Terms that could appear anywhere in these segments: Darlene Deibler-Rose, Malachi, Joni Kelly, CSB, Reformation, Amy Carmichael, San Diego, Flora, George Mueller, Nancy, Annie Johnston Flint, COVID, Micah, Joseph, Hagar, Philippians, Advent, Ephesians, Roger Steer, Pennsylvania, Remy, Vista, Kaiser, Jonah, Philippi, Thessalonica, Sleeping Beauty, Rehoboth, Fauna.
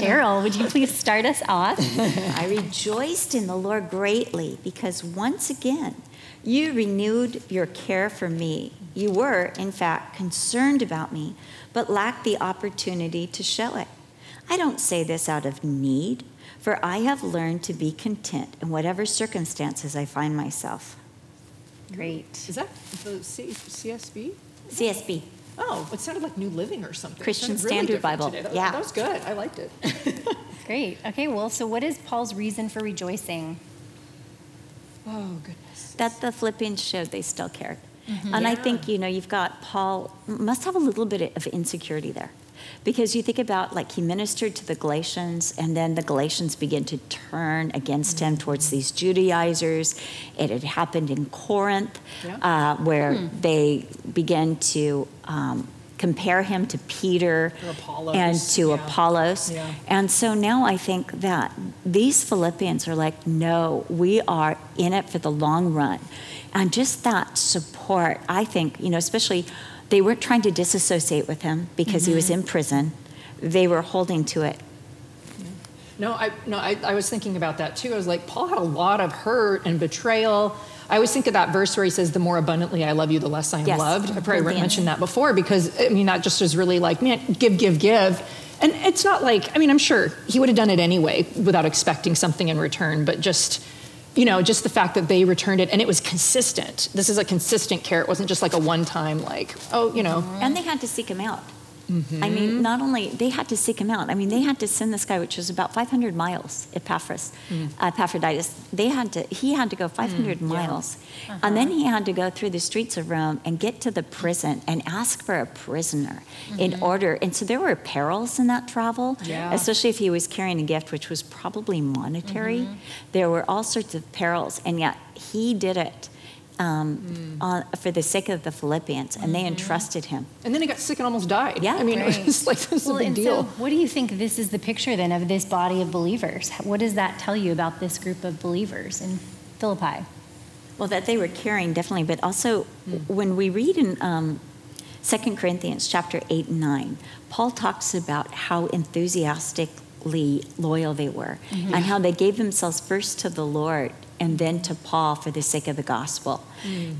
Cheryl, would you please start us off? I rejoiced in the Lord greatly because once again, you renewed your care for me. You were, in fact, concerned about me, but lacked the opportunity to show it. I don't say this out of need, for I have learned to be content in whatever circumstances I find myself. Great. Is that the CSB? CSB. Oh, it sounded like New Living or something. Christian Standard Bible. Yeah. That was good. I liked it. Great. Okay, well, so what is Paul's reason for rejoicing? Oh, goodness. That the Philippians showed they still cared. Mm-hmm. And yeah. I think, you've got Paul must have a little bit of insecurity there. Because you think about, he ministered to the Galatians, and then the Galatians begin to turn against him towards these Judaizers. It had happened in Corinth, where they began to compare him to Peter and to Apollos. Yeah. And so now I think that these Philippians are like, no, we are in it for the long run. And just that support, I think, especially... They weren't trying to disassociate with him because he was in prison. They were holding to it. No, I was thinking about that too. I was like, Paul had a lot of hurt and betrayal. I always think of that verse where he says, the more abundantly I love you, the less I am loved. I probably mentioned that before because, that just is really give. And it's not I'm sure he would have done it anyway without expecting something in return, but just... just the fact that they returned it, and it was consistent. This is a consistent care. It wasn't just a one-time, And they had to seek him out. Mm-hmm. Not only, they had to seek him out. They had to send this guy, which was about 500 miles, Epaphroditus. He had to go 500 miles. Yeah. Uh-huh. And then he had to go through the streets of Rome and get to the prison and ask for a prisoner in order. And so there were perils in that travel, especially if he was carrying a gift, which was probably monetary. Mm-hmm. There were all sorts of perils, and yet he did it. For the sake of the Philippians, and they entrusted him. And then he got sick and almost died. Yeah, it was this is a big deal. So what do you think this is the picture then of this body of believers? What does that tell you about this group of believers in Philippi? Well, that they were caring, definitely, but also when we read in Second Corinthians chapter 8 and 9, Paul talks about how enthusiastically loyal they were and how they gave themselves first to the Lord and then to Paul for the sake of the gospel.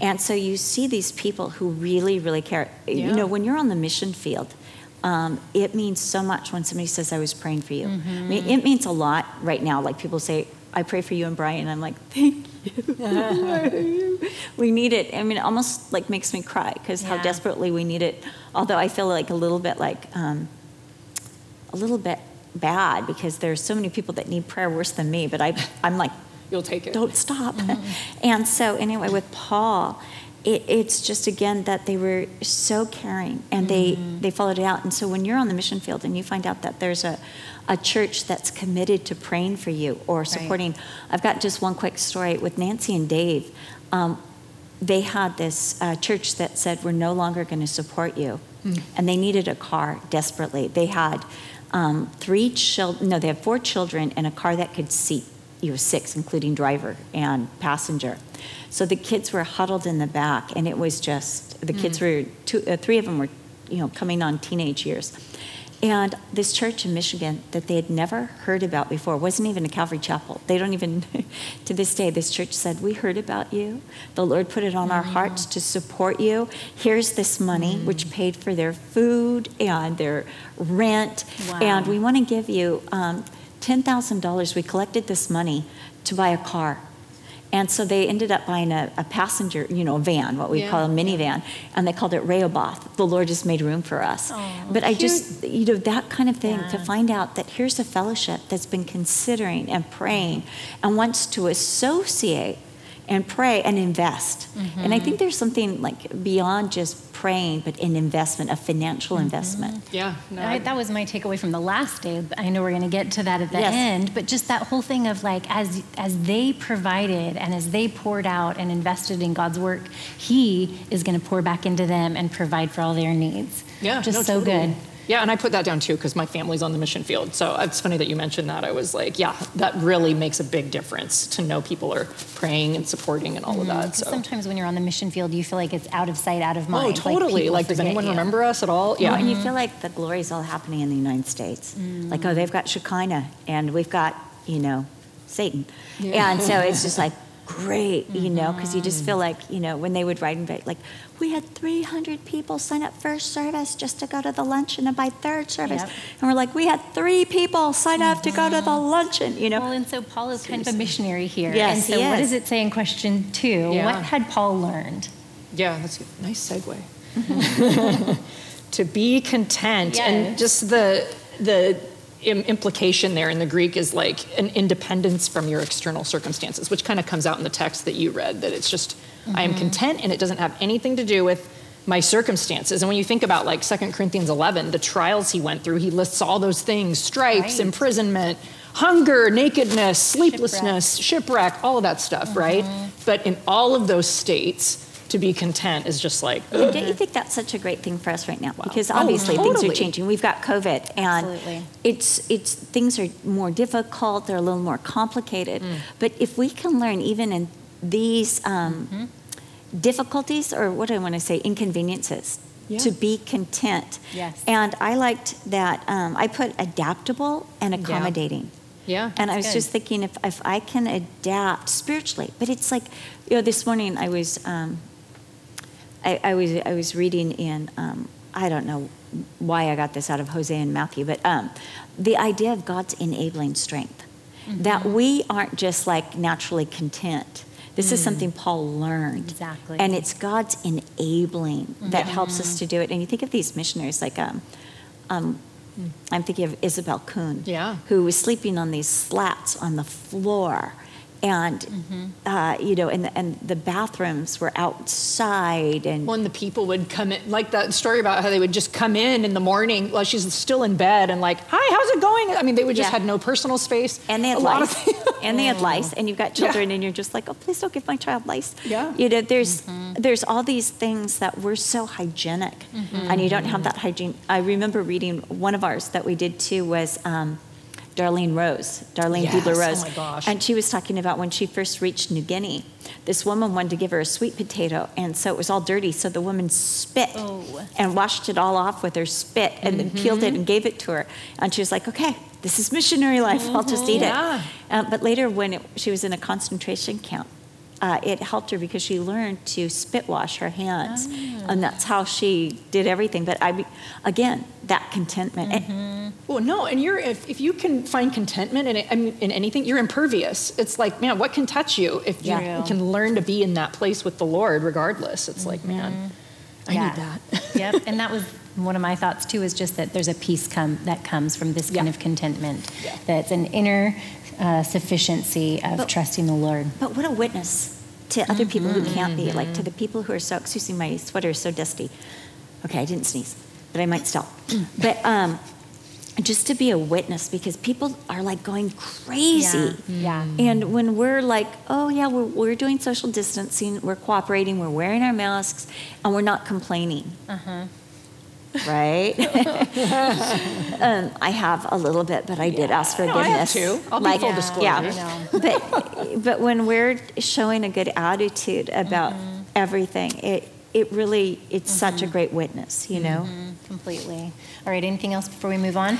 And so you see these people who really, really care. Yeah. When you're on the mission field, it means so much when somebody says, I was praying for you. Mm-hmm. It means a lot right now. People say, I pray for you and Brian. And I'm like, thank you. We need it. It almost makes me cry because how desperately we need it. Although I feel a little bit bad because there's so many people that need prayer worse than me. But I'm like, you'll take it. Don't stop. And so anyway, with Paul, it's just, again, that they were so caring and they followed it out. And so when you're on the mission field and you find out that there's a church that's committed to praying for you or supporting. Right. I've got just one quick story with Nancy and Dave. They had this church that said, we're no longer going to support you. And they needed a car desperately. They had they had 4 children and a car that could seat. He was 6, including driver and passenger. So the kids were huddled in the back, and it was just, the kids were, 3 of them were, coming on teenage years. And this church in Michigan that they had never heard about before, wasn't even a Calvary Chapel. They don't even, to this day, this church said, we heard about you. The Lord put it on our hearts to support you. Here's this money, which paid for their food and their rent. Wow. And we want to give you... $10,000, we collected this money to buy a car. And so they ended up buying a passenger, van, what we call a minivan, and they called it Rehoboth. The Lord has made room for us. Oh, but cute. I just, that kind of thing, to find out that here's a fellowship that's been considering and praying and wants to associate and pray and invest. And I think there's something beyond just praying, but an investment, a financial investment. Yeah. No. That was my takeaway from the last day. I know we're going to get to that at the end, but just that whole thing of as they provided and as they poured out and invested in God's work, he is going to pour back into them and provide for all their needs. Yeah. Just so totally. Good. Yeah, and I put that down too because my family's on the mission field. So it's funny that you mentioned that. I was like, yeah, that really makes a big difference to know people are praying and supporting and all of that. So sometimes when you're on the mission field, you feel like it's out of sight, out of mind. Oh, totally. Like does anyone remember us at all? Yeah. And you feel like the glory's all happening in the United States. Mm. Like, oh, they've got Shekinah and we've got, you know, Satan. Yeah. And so it's just like, great, you know, because you just feel like, you know, when they would write invite, like, we had 300 people sign up first service just to go to the luncheon and by third service. Yep. And we're like, we had 3 people sign up to go to the luncheon, you know. Well, and so Paul is kind of a missionary here. Yes, and so what does it say in question 2? Yeah. What had Paul learned? Yeah, that's a nice segue. Mm-hmm. To be content. Yes. And just the implication there in the Greek is like an independence from your external circumstances, which kind of comes out in the text that you read, that it's just, I am content and it doesn't have anything to do with my circumstances. And when you think about like 2 Corinthians 11, the trials he went through, he lists all those things, stripes, imprisonment, hunger, nakedness, sleeplessness, shipwreck, all of that stuff, right? But in all of those states, to be content is just like... Ugh. Don't you think that's such a great thing for us right now? Wow. Because obviously things are changing. We've got COVID and it's things are more difficult. They're a little more complicated. Mm. But if we can learn even in these difficulties, or what do I want to say, inconveniences, to be content. Yes. And I liked that I put adaptable and accommodating. Yeah, and I was just thinking if I can adapt spiritually, but it's like, you know, this morning I was I was reading in I don't know why I got this out of Hosea and Matthew, but the idea of God's enabling strength, that we aren't just like naturally content. This is something Paul learned, exactly, and it's God's enabling that helps us to do it. And you think of these missionaries like I'm thinking of Isabel Kuhn, who was sleeping on these slats on the floor, and you know, and the bathrooms were outside, and when the people would come in, like that story about how they would just come in the morning while she's still in bed, and like, hi, how's it going? I mean, they would just had no personal space, and they had lice, and they had lice, and you've got children, and you're just like, oh, please don't give my child lice. Yeah, you know, there's all these things that were so hygienic, and you don't have that hygiene. I remember reading one of ours that we did too was Darlene Deibler-Rose. Oh my gosh. And she was talking about when she first reached New Guinea, this woman wanted to give her a sweet potato, and so it was all dirty, so the woman spit and washed it all off with her spit and then peeled it and gave it to her. And she was like, okay, this is missionary life, I'll just eat it. But later when she was in a concentration camp, it helped her because she learned to spit wash her hands, and that's how she did everything. But again, that contentment. And, well, no, and you're if you can find contentment in anything, you're impervious. It's like, man, what can touch you if you can learn to be in that place with the Lord, regardless? It's like, man, I need that. Yep, and that was one of my thoughts too. Is just that there's a peace that comes from this kind of contentment. Yeah. That's an inner sufficiency of trusting the Lord. But what a witness to other people who can't be, like to the people who are so, excuse me, my sweater is so dusty. Okay, I didn't sneeze, but I might still. But just to be a witness, because people are like going crazy. Yeah. Yeah. And when we're like, oh yeah, we're doing social distancing, we're cooperating, we're wearing our masks, and we're not complaining. Right? I have a little bit, but I did ask forgiveness. I have too. I'll be full disclosure. Yeah. But when we're showing a good attitude about everything, it really, it's such a great witness, you know? Completely. All right, anything else before we move on?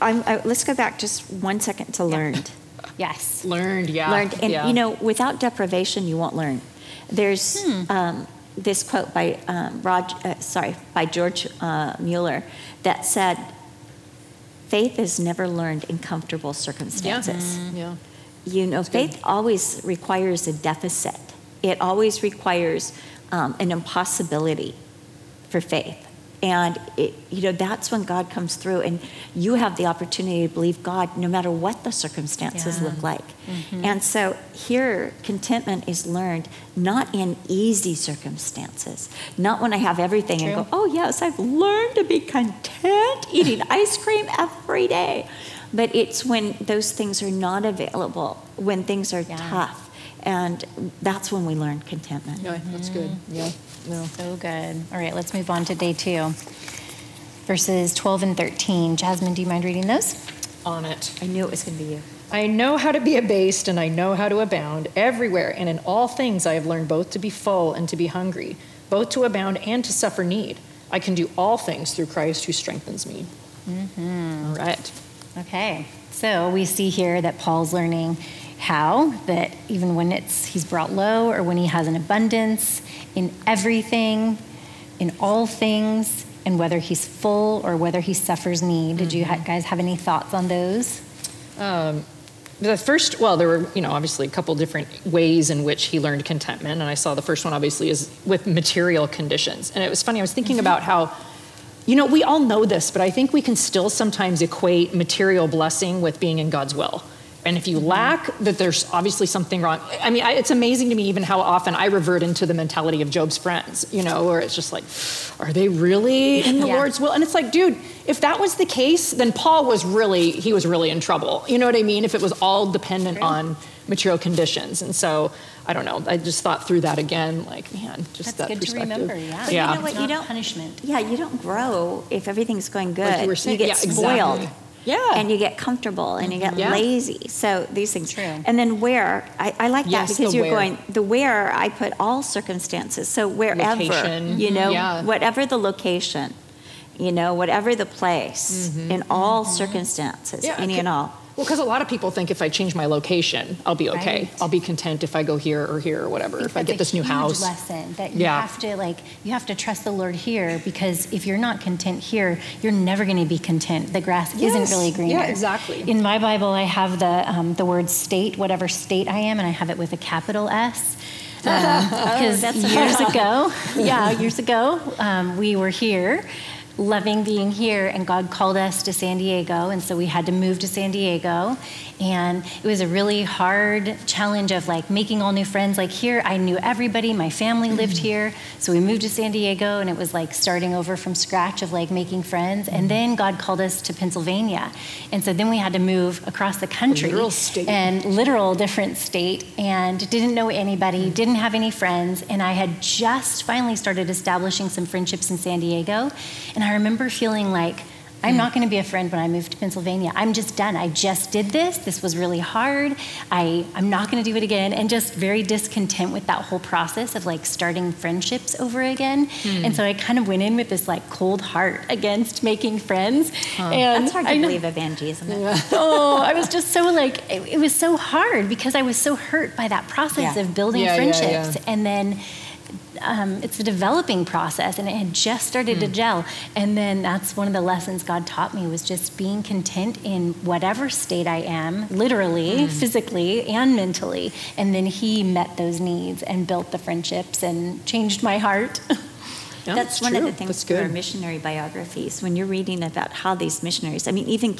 Let's go back just one second to learned. Yes. Learned. And, you know, without deprivation, you won't learn. There's... this quote by George Mueller that said, "Faith is never learned in comfortable circumstances." Yeah. You know, that's faith always requires a deficit. It always requires an impossibility for faith, and you know that's when God comes through, and you have the opportunity to believe God no matter what the circumstances look like. And so here, contentment is learned not in easy circumstances, not when I have everything and go, oh yes, I've learned to be content eating ice cream every day. But it's when those things are not available, when things are tough. And that's when we learn contentment. Yeah, that's good. Yeah, no. So good. All right, let's move on to day 2. verses 12 and 13. Jasmine, do you mind reading those? On it. I knew it was going to be you. I know how to be abased, and I know how to abound. Everywhere and in all things I have learned both to be full and to be hungry, both to abound and to suffer need. I can do all things through Christ who strengthens me. Mm-hmm. All right. Okay. So we see here that Paul's learning how that even when he's brought low or when he has an abundance in everything, in all things, and whether he's full or whether he suffers need. Did you guys have any thoughts on those? There were, obviously a couple different ways in which he learned contentment. And I saw the first one, obviously, is with material conditions. And it was funny, I was thinking about how, we all know this, but I think we can still sometimes equate material blessing with being in God's will. And if you lack, that there's obviously something wrong. It's amazing to me even how often I revert into the mentality of Job's friends, where it's just like, are they really in the Lord's will? And it's like, dude, if that was the case, then Paul was really, he was really in trouble. You know what I mean? If it was all dependent on material conditions. And so, I don't know, I just thought through that again, that perspective. That's good to remember, But you know what, it's not punishment. Yeah, you don't grow if everything's going good. Like you were saying, you get spoiled. Exactly. Yeah. And you get comfortable and you get lazy. So these things. True. And then where, I like that because you're going, the where I put all circumstances. So wherever, location. Whatever the location, whatever the place, in all circumstances, any and all. Well, because a lot of people think if I change my location, I'll be okay. Right. I'll be content if I go here or whatever. If I get this new house. That's a huge lesson that you have to you have to trust the Lord here, because if you're not content here, you're never going to be content. The grass isn't really greener. Yeah, exactly. In my Bible, I have the word state, whatever state I am, and I have it with a capital S. Because years ago, we were here. Loving being here, and God called us to San Diego, and so we had to move to San Diego, and it was a really hard challenge of making all new friends. Here, I knew everybody, my family lived here, so we moved to San Diego, and it was starting over from scratch of making friends. And then God called us to Pennsylvania, and so then we had to move across the country, literal different state, and didn't know anybody, didn't have any friends, and I had just finally started establishing some friendships in San Diego, and I remember feeling I'm not going to be a friend when I move to Pennsylvania. I'm just done. I just did this. This was really hard. I'm not going to do it again. And just very discontent with that whole process of starting friendships over again. And so I kind of went in with this cold heart against making friends. And that's hard to believe of Angie, isn't it? Yeah. I was just so it was so hard because I was so hurt by that process of building friendships. And then it's a developing process, and it had just started to gel. And then that's one of the lessons God taught me, was just being content in whatever state I am, literally, physically, and mentally. And then he met those needs and built the friendships and changed my heart. No, that's one of the things for our missionary biographies. When you're reading about how these missionaries, even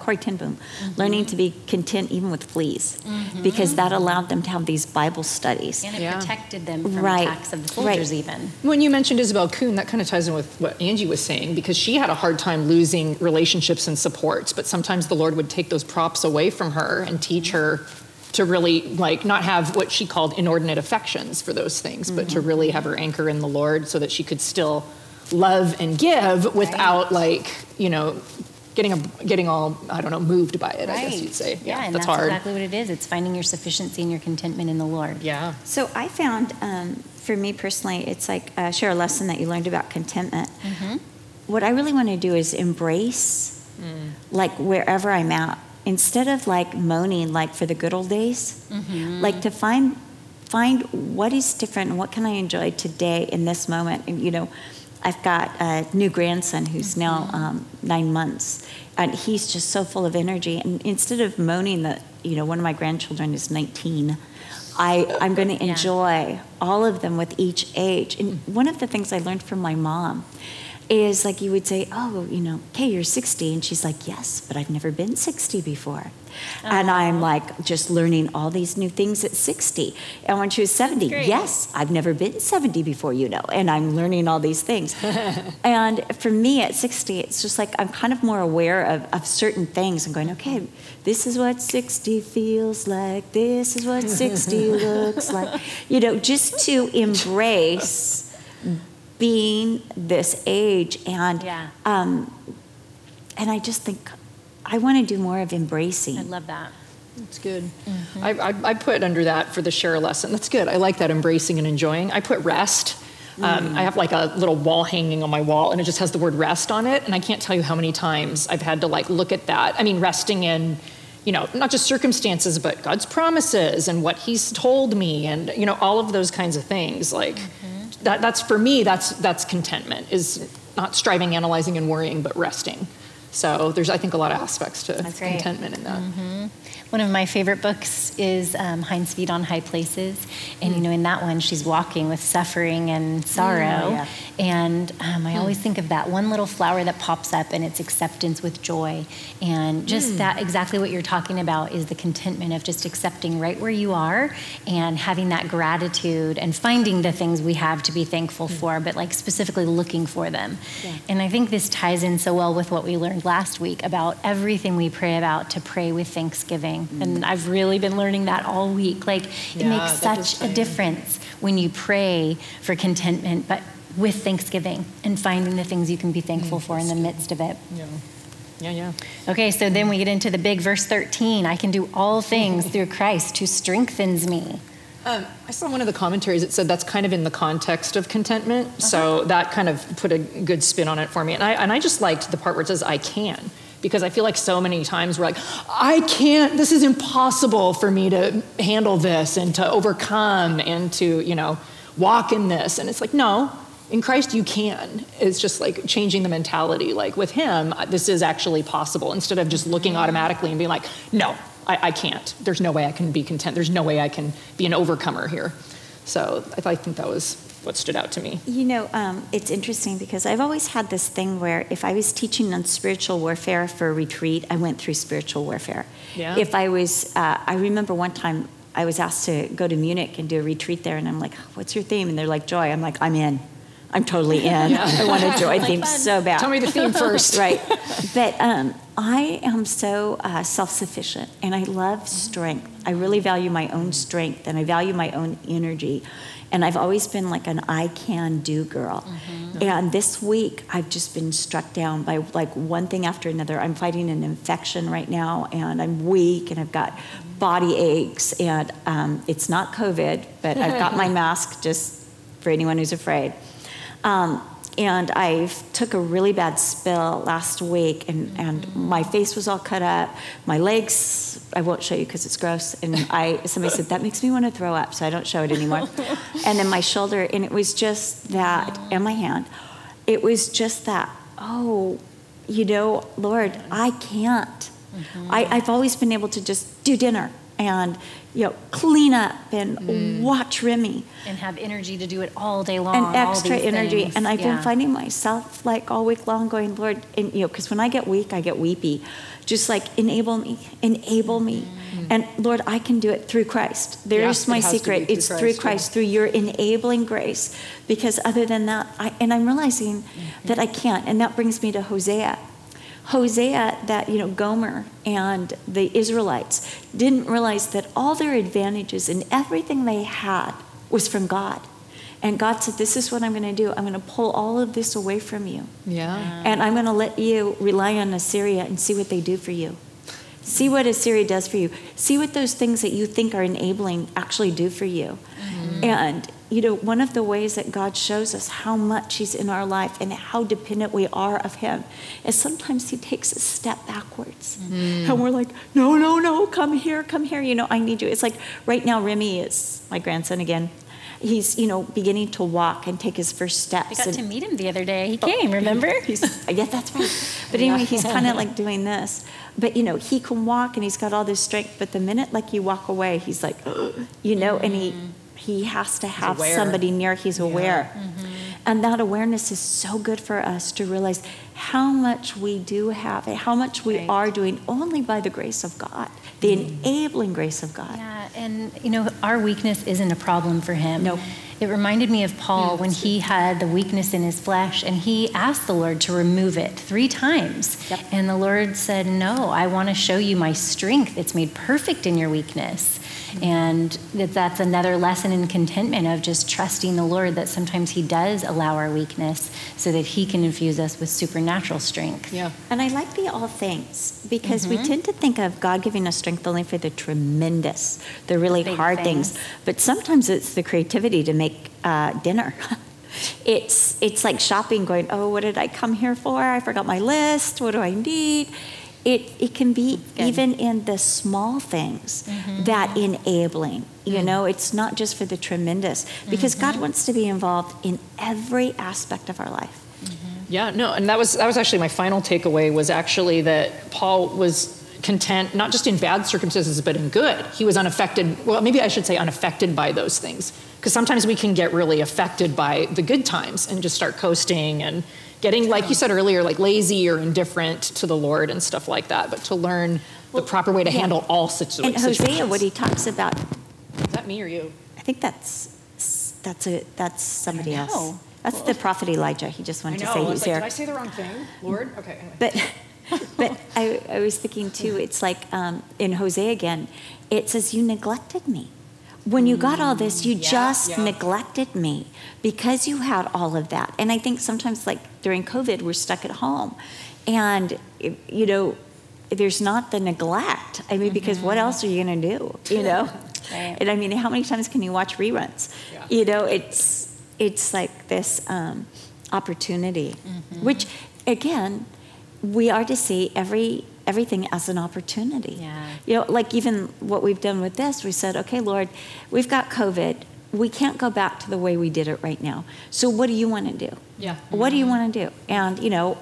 Corrie Ten Boom, learning to be content even with fleas, because that allowed them to have these Bible studies. And it protected them from attacks of the soldiers even. When you mentioned Isabel Kuhn, that kind of ties in with what Angie was saying, because she had a hard time losing relationships and supports, but sometimes the Lord would take those props away from her and teach her to really not have what she called inordinate affections for those things, but to really have her anchor in the Lord so that she could still love and give without getting all, moved by it, I guess you'd say. Yeah, and that's hard. Exactly what it is. It's finding your sufficiency and your contentment in the Lord. Yeah. So I found, for me personally, it's share a lesson that you learned about contentment. What I really want to do is embrace wherever I'm at, instead of moaning for the good old days, to find what is different and what can I enjoy today in this moment. And I've got a new grandson who's now 9 months, and he's just so full of energy. And instead of moaning that one of my grandchildren is 19, I'm going to enjoy all of them with each age. And one of the things I learned from my mom is you would say, okay, you're 60. And she's like, yes, but I've never been 60 before. Uh-huh. And I'm just learning all these new things at 60. And when she was 70, yes, I've never been 70 before, and I'm learning all these things. And for me at 60, it's just I'm kind of more aware of certain things. I'm going, okay, this is what 60 feels like. This is what 60 looks like. Just to embrace being this age. And yeah. And I just think I want to do more of embracing. I love that. That's good. Mm-hmm. I put under that for the share lesson. That's good. I like that, embracing and enjoying. I put rest. I have like a little wall hanging on my wall, and it just has the word rest on it. And I can't tell you how many times I've had to like look at that. I mean, resting in, you know, not just circumstances, but God's promises and what He's told me, and you know, all of those kinds of things. Like mm-hmm. that's for me. That's contentment, is not striving, analyzing, and worrying, but resting. So there's, I think, a lot of aspects to contentment in that. Mm-hmm. One of my favorite books is Hind's Feet on High Places. And, you know, in that one, she's walking with suffering and sorrow. Yeah. And I always think of that one little flower that pops up, and it's acceptance with joy. And just that, exactly what you're talking about, is the contentment of just accepting right where you are and having that gratitude and finding the things we have to be thankful for, but like specifically looking for them. Yeah. And I think this ties in so well with what we learned last week about everything we pray about, to pray with thanksgiving. And I've really been learning that all week. Like, it makes such a difference when you pray for contentment, but with thanksgiving and finding the things you can be thankful for in the midst of it. Yeah. Okay, so then we get into the big verse 13. I can do all things through Christ who strengthens me. I saw one of the commentaries that said that's kind of in the context of contentment. Uh-huh. So that kind of put a good spin on it for me. And I just liked the part where it says, I can. Because I feel like so many times we're like, I can't, this is impossible for me to handle this and to overcome and to, you know, walk in this. And it's like, no, in Christ you can. It's just like changing the mentality. Like with Him, this is actually possible, instead of just looking automatically and being like, no, I can't. There's no way I can be content. There's no way I can be an overcomer here. So I think that was what stood out to me. You know, it's interesting because I've always had this thing where if I was teaching on spiritual warfare for a retreat, I went through spiritual warfare. Yeah. If I was, I remember one time I was asked to go to Munich and do a retreat there, and I'm like, what's your theme? And they're like, joy. I'm like, I'm in. I'm totally in. Yeah. I want a joy theme so bad. Tell me the theme first. Right. But I am so self-sufficient, and I love strength. I really value my own strength, and I value my own energy. And I've always been like an I can do girl. Mm-hmm. And this week, I've just been struck down by like one thing after another. I'm fighting an infection right now, and I'm weak, and I've got body aches, and it's not COVID, but I've got my mask, just for anyone who's afraid. And I took a really bad spill last week, and my face was all cut up. My legs, I won't show you because it's gross. And somebody said, that makes me want to throw up, so I don't show it anymore. And then my shoulder, and it was just that, and my hand. It was just that, oh, you know, Lord, I can't. Mm-hmm. I've always been able to just do dinner and, you know, clean up and watch Remy. And have energy to do it all day long. And extra energy. Things. And I've been finding myself like all week long going, Lord, and, you know, because when I get weak, I get weepy. Just like, enable me. Mm-hmm. And Lord, I can do it through Christ. There's my secret. It's through Christ, through your enabling grace. Because other than that, I'm realizing that I can't. And that brings me to Hosea. Hosea, that, you know, Gomer and the Israelites didn't realize that all their advantages and everything they had was from God. And God said, this is what I'm going to do. I'm going to pull all of this away from you. Yeah. And I'm going to let you rely on Assyria and see what they do for you. See what Assyria does for you. See what those things that you think are enabling actually do for you. Mm-hmm. And, you know, one of the ways that God shows us how much He's in our life and how dependent we are of Him is sometimes He takes a step backwards. Mm. And we're like, no, come here. You know, I need you. It's like right now, Remy is my grandson again. He's, you know, beginning to walk and take his first steps. I got to meet him the other day. He came, remember? Yeah, that's right. But anyway, he's kind of like doing this. But, you know, he can walk and he's got all this strength. But the minute, like, you walk away, he's like, you know, and he has to have somebody near. He's aware. Mm-hmm. And that awareness is so good for us to realize how much we do have and how much we are doing only by the grace of God, the enabling grace of God. Yeah, and, you know, our weakness isn't a problem for Him. Nope. It reminded me of Paul when he had the weakness in his flesh, and he asked the Lord to remove it 3 times. Yep. And the Lord said, no, I want to show you my strength. It's made perfect in your weakness. Mm-hmm. And that's another lesson in contentment, of just trusting the Lord, that sometimes he does allow our weakness so that he can infuse us with supernatural strength. Yeah. And I like the all things, because we tend to think of God giving us strength only for the tremendous, the really hard things. But sometimes it's the creativity to make dinner. It's like shopping, going, oh, what did I come here for? I forgot my list. What do I need? It can be even in the small things that enabling. You know, it's not just for the tremendous, because God wants to be involved in every aspect of our life. Yeah, no, and that was actually my final takeaway, was actually that Paul was content, not just in bad circumstances, but in good. He was unaffected. Well, maybe I should say unaffected by those things, because sometimes we can get really affected by the good times and just start coasting and getting, like you said earlier, like lazy or indifferent to the Lord and stuff like that. But to learn the proper way to handle all situations. And Hosea, what he talks about. Is that me or you? I think that's somebody else. That's the prophet Elijah. He just wanted to say he's there. Like, did I say the wrong thing, Lord? Okay. Anyway. But I was thinking too, it's like in Hosea again, it says, you neglected me. When you got all this, you just neglected me because you had all of that. And I think sometimes, like during COVID, we're stuck at home. And, you know, there's not the neglect. I mean, because what else are you going to do, you know? Right. And I mean, how many times can you watch reruns? Yeah. You know, it's like this opportunity, which, again, we are to see everything as an opportunity. Yeah. You know, like even what we've done with this, we said, okay, Lord, we've got COVID. We can't go back to the way we did it right now. So what do you want to do? Yeah. What do you want to do? And, you know,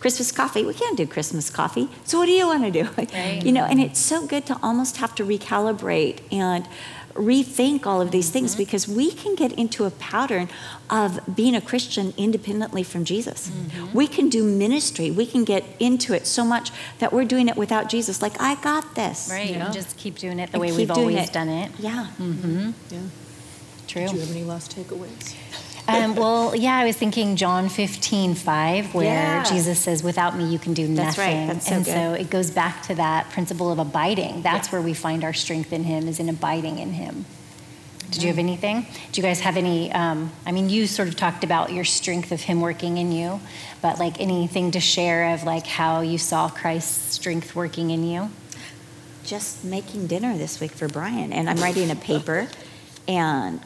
Christmas coffee, we can't do Christmas coffee. So what do you want to do? Right. You know, and it's so good to almost have to recalibrate and rethink all of these things, because we can get into a pattern of being a Christian independently from Jesus. We can do ministry. We can get into it so much that we're doing it without Jesus. Like, I got this. Right. Yeah. Just keep doing it the way we've always done it. Yeah. Mm-hmm. Yeah. True. Do you have any last takeaways? I was thinking John 15:5, where Jesus says, without me, you can do nothing. That's right. That's so good. So it goes back to that principle of abiding. That's where we find our strength in him, is in abiding in him. Did you have anything? Do you guys have any, you sort of talked about your strength of him working in you, but like anything to share of like how you saw Christ's strength working in you? Just making dinner this week for Brian. And I'm writing a paper and...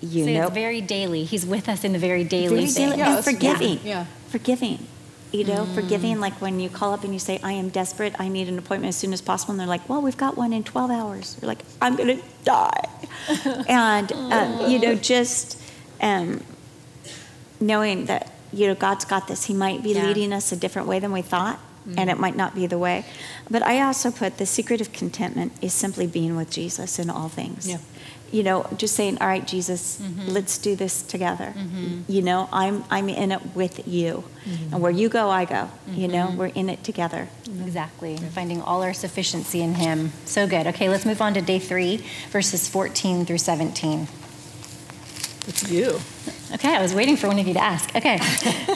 it's very daily. He's with us in the very daily thing. Yeah, and forgiving. Yeah. Forgiving. You know, forgiving, like when you call up and you say, I am desperate, I need an appointment as soon as possible. And they're like, well, we've got one in 12 hours. You're like, I'm going to die. And, knowing that, you know, God's got this. He might be leading us a different way than we thought, and it might not be the way. But I also put, the secret of contentment is simply being with Jesus in all things. Yeah. You know, just saying, all right, Jesus, let's do this together. You know, I'm in it with you. And where you go, I go. You know, we're in it together. Exactly. Yeah. Finding all our sufficiency in him. So good. Okay, let's move on to day 3, verses 14 through 17. It's you. Okay, I was waiting for one of you to ask. Okay.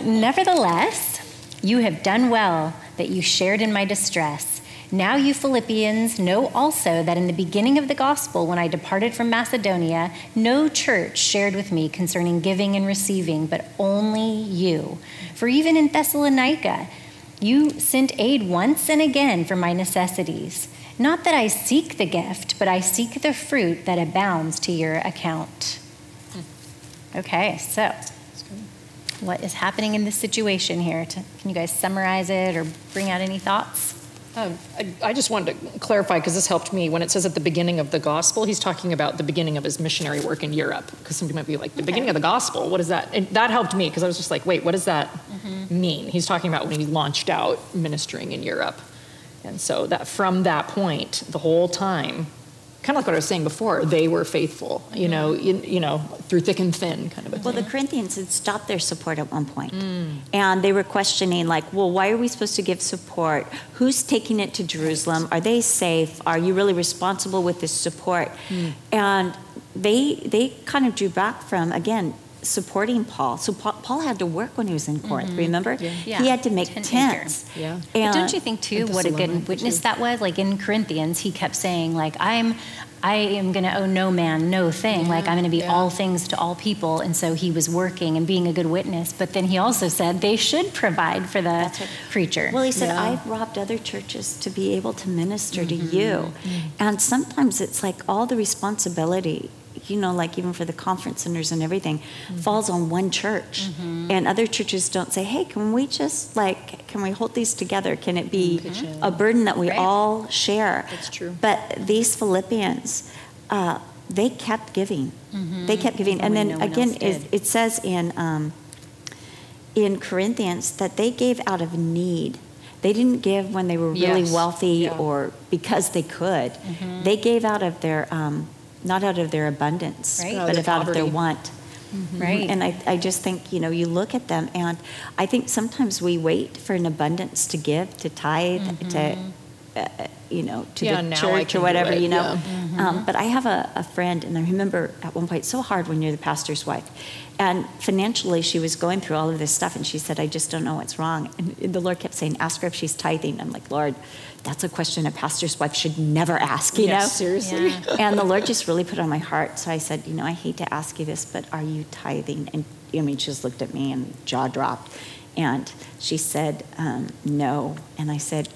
Nevertheless, you have done well that you shared in my distress. Now you Philippians know also that in the beginning of the gospel, when I departed from Macedonia, no church shared with me concerning giving and receiving, but only you. For even in Thessalonica, you sent aid once and again for my necessities. Not that I seek the gift, but I seek the fruit that abounds to your account. Okay, so what is happening in this situation here? Can you guys summarize it or bring out any thoughts? I just wanted to clarify, because this helped me. When it says at the beginning of the gospel, he's talking about the beginning of his missionary work in Europe, because somebody might be like, the beginning of the gospel, what is that? And that helped me, because I was just like, wait, what does that mean? He's talking about when he launched out ministering in Europe. And so that from that point, the whole time, kind of like what I was saying before, they were faithful, you know, through thick and thin kind of a thing. Well, the Corinthians had stopped their support at one point. And they were questioning, like, well, why are we supposed to give support? Who's taking it to Jerusalem? Are they safe? Are you really responsible with this support? And they kind of drew back from, again, supporting Paul. So Paul had to work when he was in Corinth, remember? Yeah. Yeah. He had to make tents. Yeah. But don't you think, too, what a good witness that was? Like in Corinthians, he kept saying, like, I am going to owe no man, no thing. Yeah. Like, I'm going to be all things to all people. And so he was working and being a good witness. But then he also said they should provide for the preacher. Well, he said, I've robbed other churches to be able to minister to you. Mm-hmm. And sometimes it's like all the responsibility, you know, like even for the conference centers and everything, falls on one church. Mm-hmm. And other churches don't say, hey, can we just, like, can we hold these together? Can it be a burden that we all share? That's true. But these Philippians, they kept giving. Mm-hmm. They kept giving. And then, again, it says in Corinthians that they gave out of need. They didn't give when they were really wealthy or because they could. Mm-hmm. They gave out of their... not out of their abundance, but out of their want. Mm-hmm. Right. And I just think, you know, you look at them, and I think sometimes we wait for an abundance to give, to tithe, to, you know, to the church or whatever, you know. Yeah. Mm-hmm. But I have a friend, and I remember at one point, it's so hard when you're the pastor's wife. And financially, she was going through all of this stuff, and she said, I just don't know what's wrong. And the Lord kept saying, ask her if she's tithing. I'm like, Lord, that's a question a pastor's wife should never ask, you know? Seriously. Yeah. And the Lord just really put it on my heart. So I said, you know, I hate to ask you this, but are you tithing? And I mean, she just looked at me and jaw dropped. And she said, no. And I said,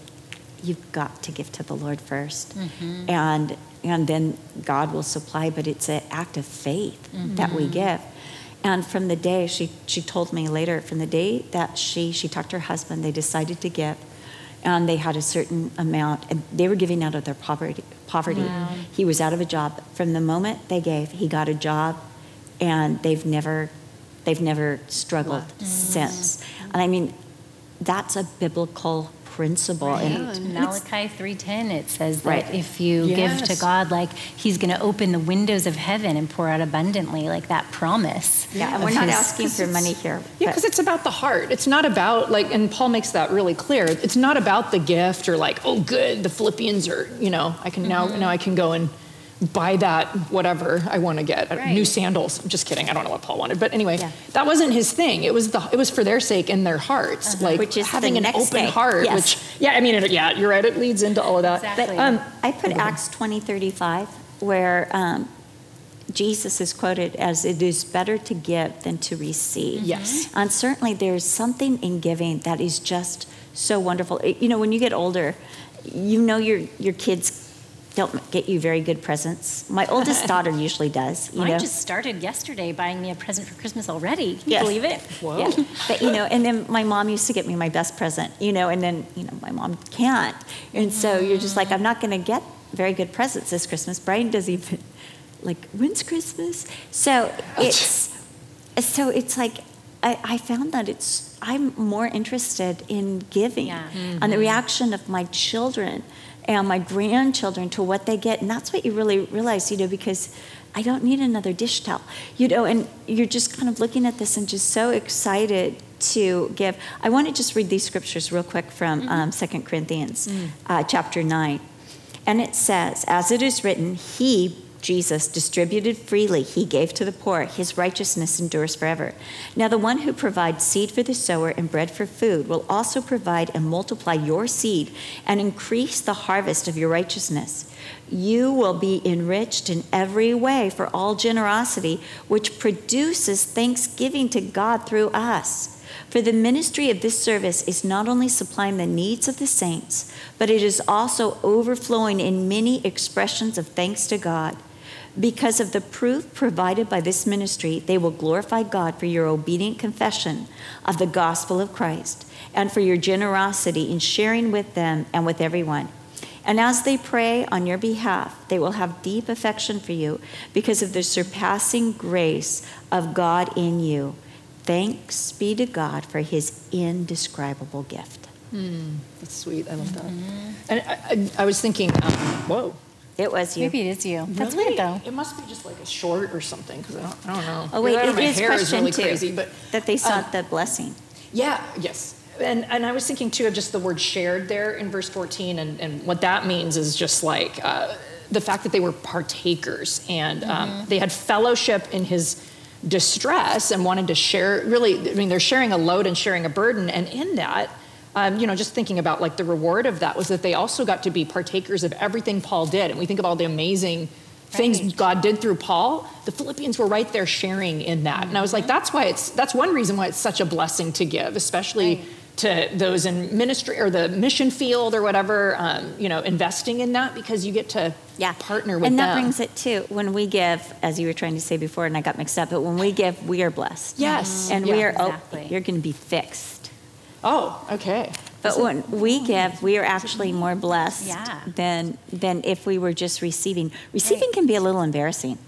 you've got to give to the Lord first. Mm-hmm. And then God will supply, but it's an act of faith that we give. And from the day, she told me later, from the day that she talked to her husband, they decided to give. And they had a certain amount, and they were giving out of their poverty. Wow. He was out of a job. From the moment they gave, he got a job, and they've never struggled since. And I mean, that's a biblical principle. Right. In Malachi 3:10, it says that if you give to God, like, he's going to open the windows of heaven and pour out abundantly, like that promise. Yeah, and we're not asking for money here. Yeah, because it's about the heart. It's not about, like, and Paul makes that really clear. It's not about the gift or like, oh, good, the Philippians are, you know, I can now I can go and buy that whatever I want to get, new sandals. I'm just kidding. I don't know what Paul wanted, but anyway, that wasn't his thing. It was for their sake and their hearts, like, which is having an open heart. Yes. Which, I mean, you're right. It leads into all of that. Exactly. But I put Acts 20:35, where Jesus is quoted as, "It is better to give than to receive." Yes, and certainly there's something in giving that is just so wonderful. You know, when you get older, you know your kids don't get you very good presents. My oldest daughter usually does. I just started yesterday buying me a present for Christmas already. Can you believe it? Whoa. Yeah. But, you know, and then my mom used to get me my best present, you know, and then, you know, my mom can't. And so you're just like, I'm not going to get very good presents this Christmas. Brian doesn't even, like, when's Christmas? So it's like, I found that I'm more interested in giving and the reaction of my children and my grandchildren to what they get. And that's what you really realize, you know, because I don't need another dish towel, you know, and you're just kind of looking at this and just so excited to give. I want to just read these scriptures real quick from Second Corinthians chapter 9. And it says, as it is written, he, Jesus, distributed freely. He gave to the poor. His righteousness endures forever. Now the one who provides seed for the sower and bread for food will also provide and multiply your seed and increase the harvest of your righteousness. You will be enriched in every way for all generosity, which produces thanksgiving to God through us. For the ministry of this service is not only supplying the needs of the saints, but it is also overflowing in many expressions of thanks to God. Because of the proof provided by this ministry, they will glorify God for your obedient confession of the gospel of Christ and for your generosity in sharing with them and with everyone. And as they pray on your behalf, they will have deep affection for you because of the surpassing grace of God in you. Thanks be to God for his indescribable gift. That's sweet. I love that. And I was thinking, whoa. It was you. Maybe it is you. That's really weird, though. It must be just like a short or something, because I don't know. Oh, wait, it is hair question, is really crazy, too, but, that they sought the blessing. Yeah, yes. And I was thinking, too, of just the word shared there in verse 14, and what that means is just like the fact that they were partakers and they had fellowship in his distress and wanted to share. Really, I mean, they're sharing a load and sharing a burden. And in that, you know, just thinking about like the reward of that was that they also got to be partakers of everything Paul did. And we think of all the amazing things God did through Paul. The Philippians were right there sharing in that. And I was like, that's why it's, that's one reason why it's such a blessing to give, especially to those in ministry or the mission field or whatever, you know, investing in that, because you get to partner with them. And that brings it too. When we give, as you were trying to say before and I got mixed up, but when we give, we are blessed. Yes. And we are, you're going to be fixed. Oh, okay. But when we give, we are actually more blessed than if we were just receiving. Receiving can be a little embarrassing.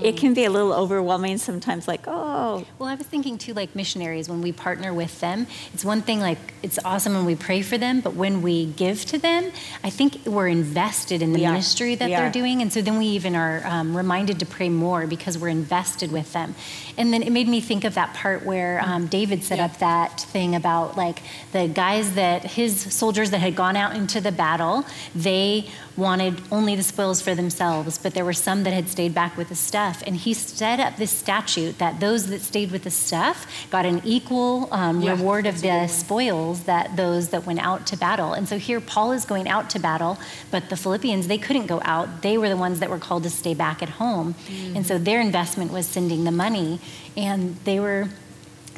It can be a little overwhelming sometimes, like, oh. Well, I was thinking, too, like missionaries, when we partner with them, it's one thing, like, it's awesome when we pray for them, but when we give to them, I think we're invested in the ministry that they're doing, and so then we even are reminded to pray more because we're invested with them. And then it made me think of that part where David set up that thing about, like, the guys that his soldiers that had gone out into the battle, they wanted only the spoils for themselves, but there were some that had stayed back with the stuff. And he set up this statute that those that stayed with the stuff got an equal reward of the spoils that those that went out to battle. And so here Paul is going out to battle, but the Philippians, they couldn't go out. They were the ones that were called to stay back at home. And so their investment was sending the money, and they were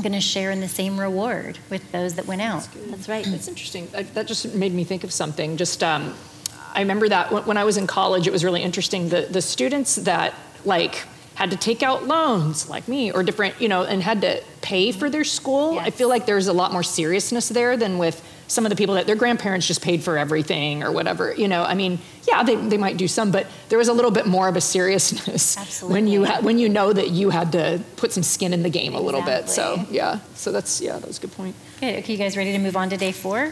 going to share in the same reward with those that went out. That's right. That's interesting. That just made me think of something. Just, I remember that when I was in college, it was really interesting. The students that like had to take out loans, like me, or different, you know, and had to pay for their school. Yes. I feel like there's a lot more seriousness there than with some of the people that their grandparents just paid for everything or whatever, you know. I mean, yeah, they might do some, but there was a little bit more of a seriousness when you know that you had to put some skin in the game a little bit. So that was a good point. Good. Okay, you guys ready to move on to day 4?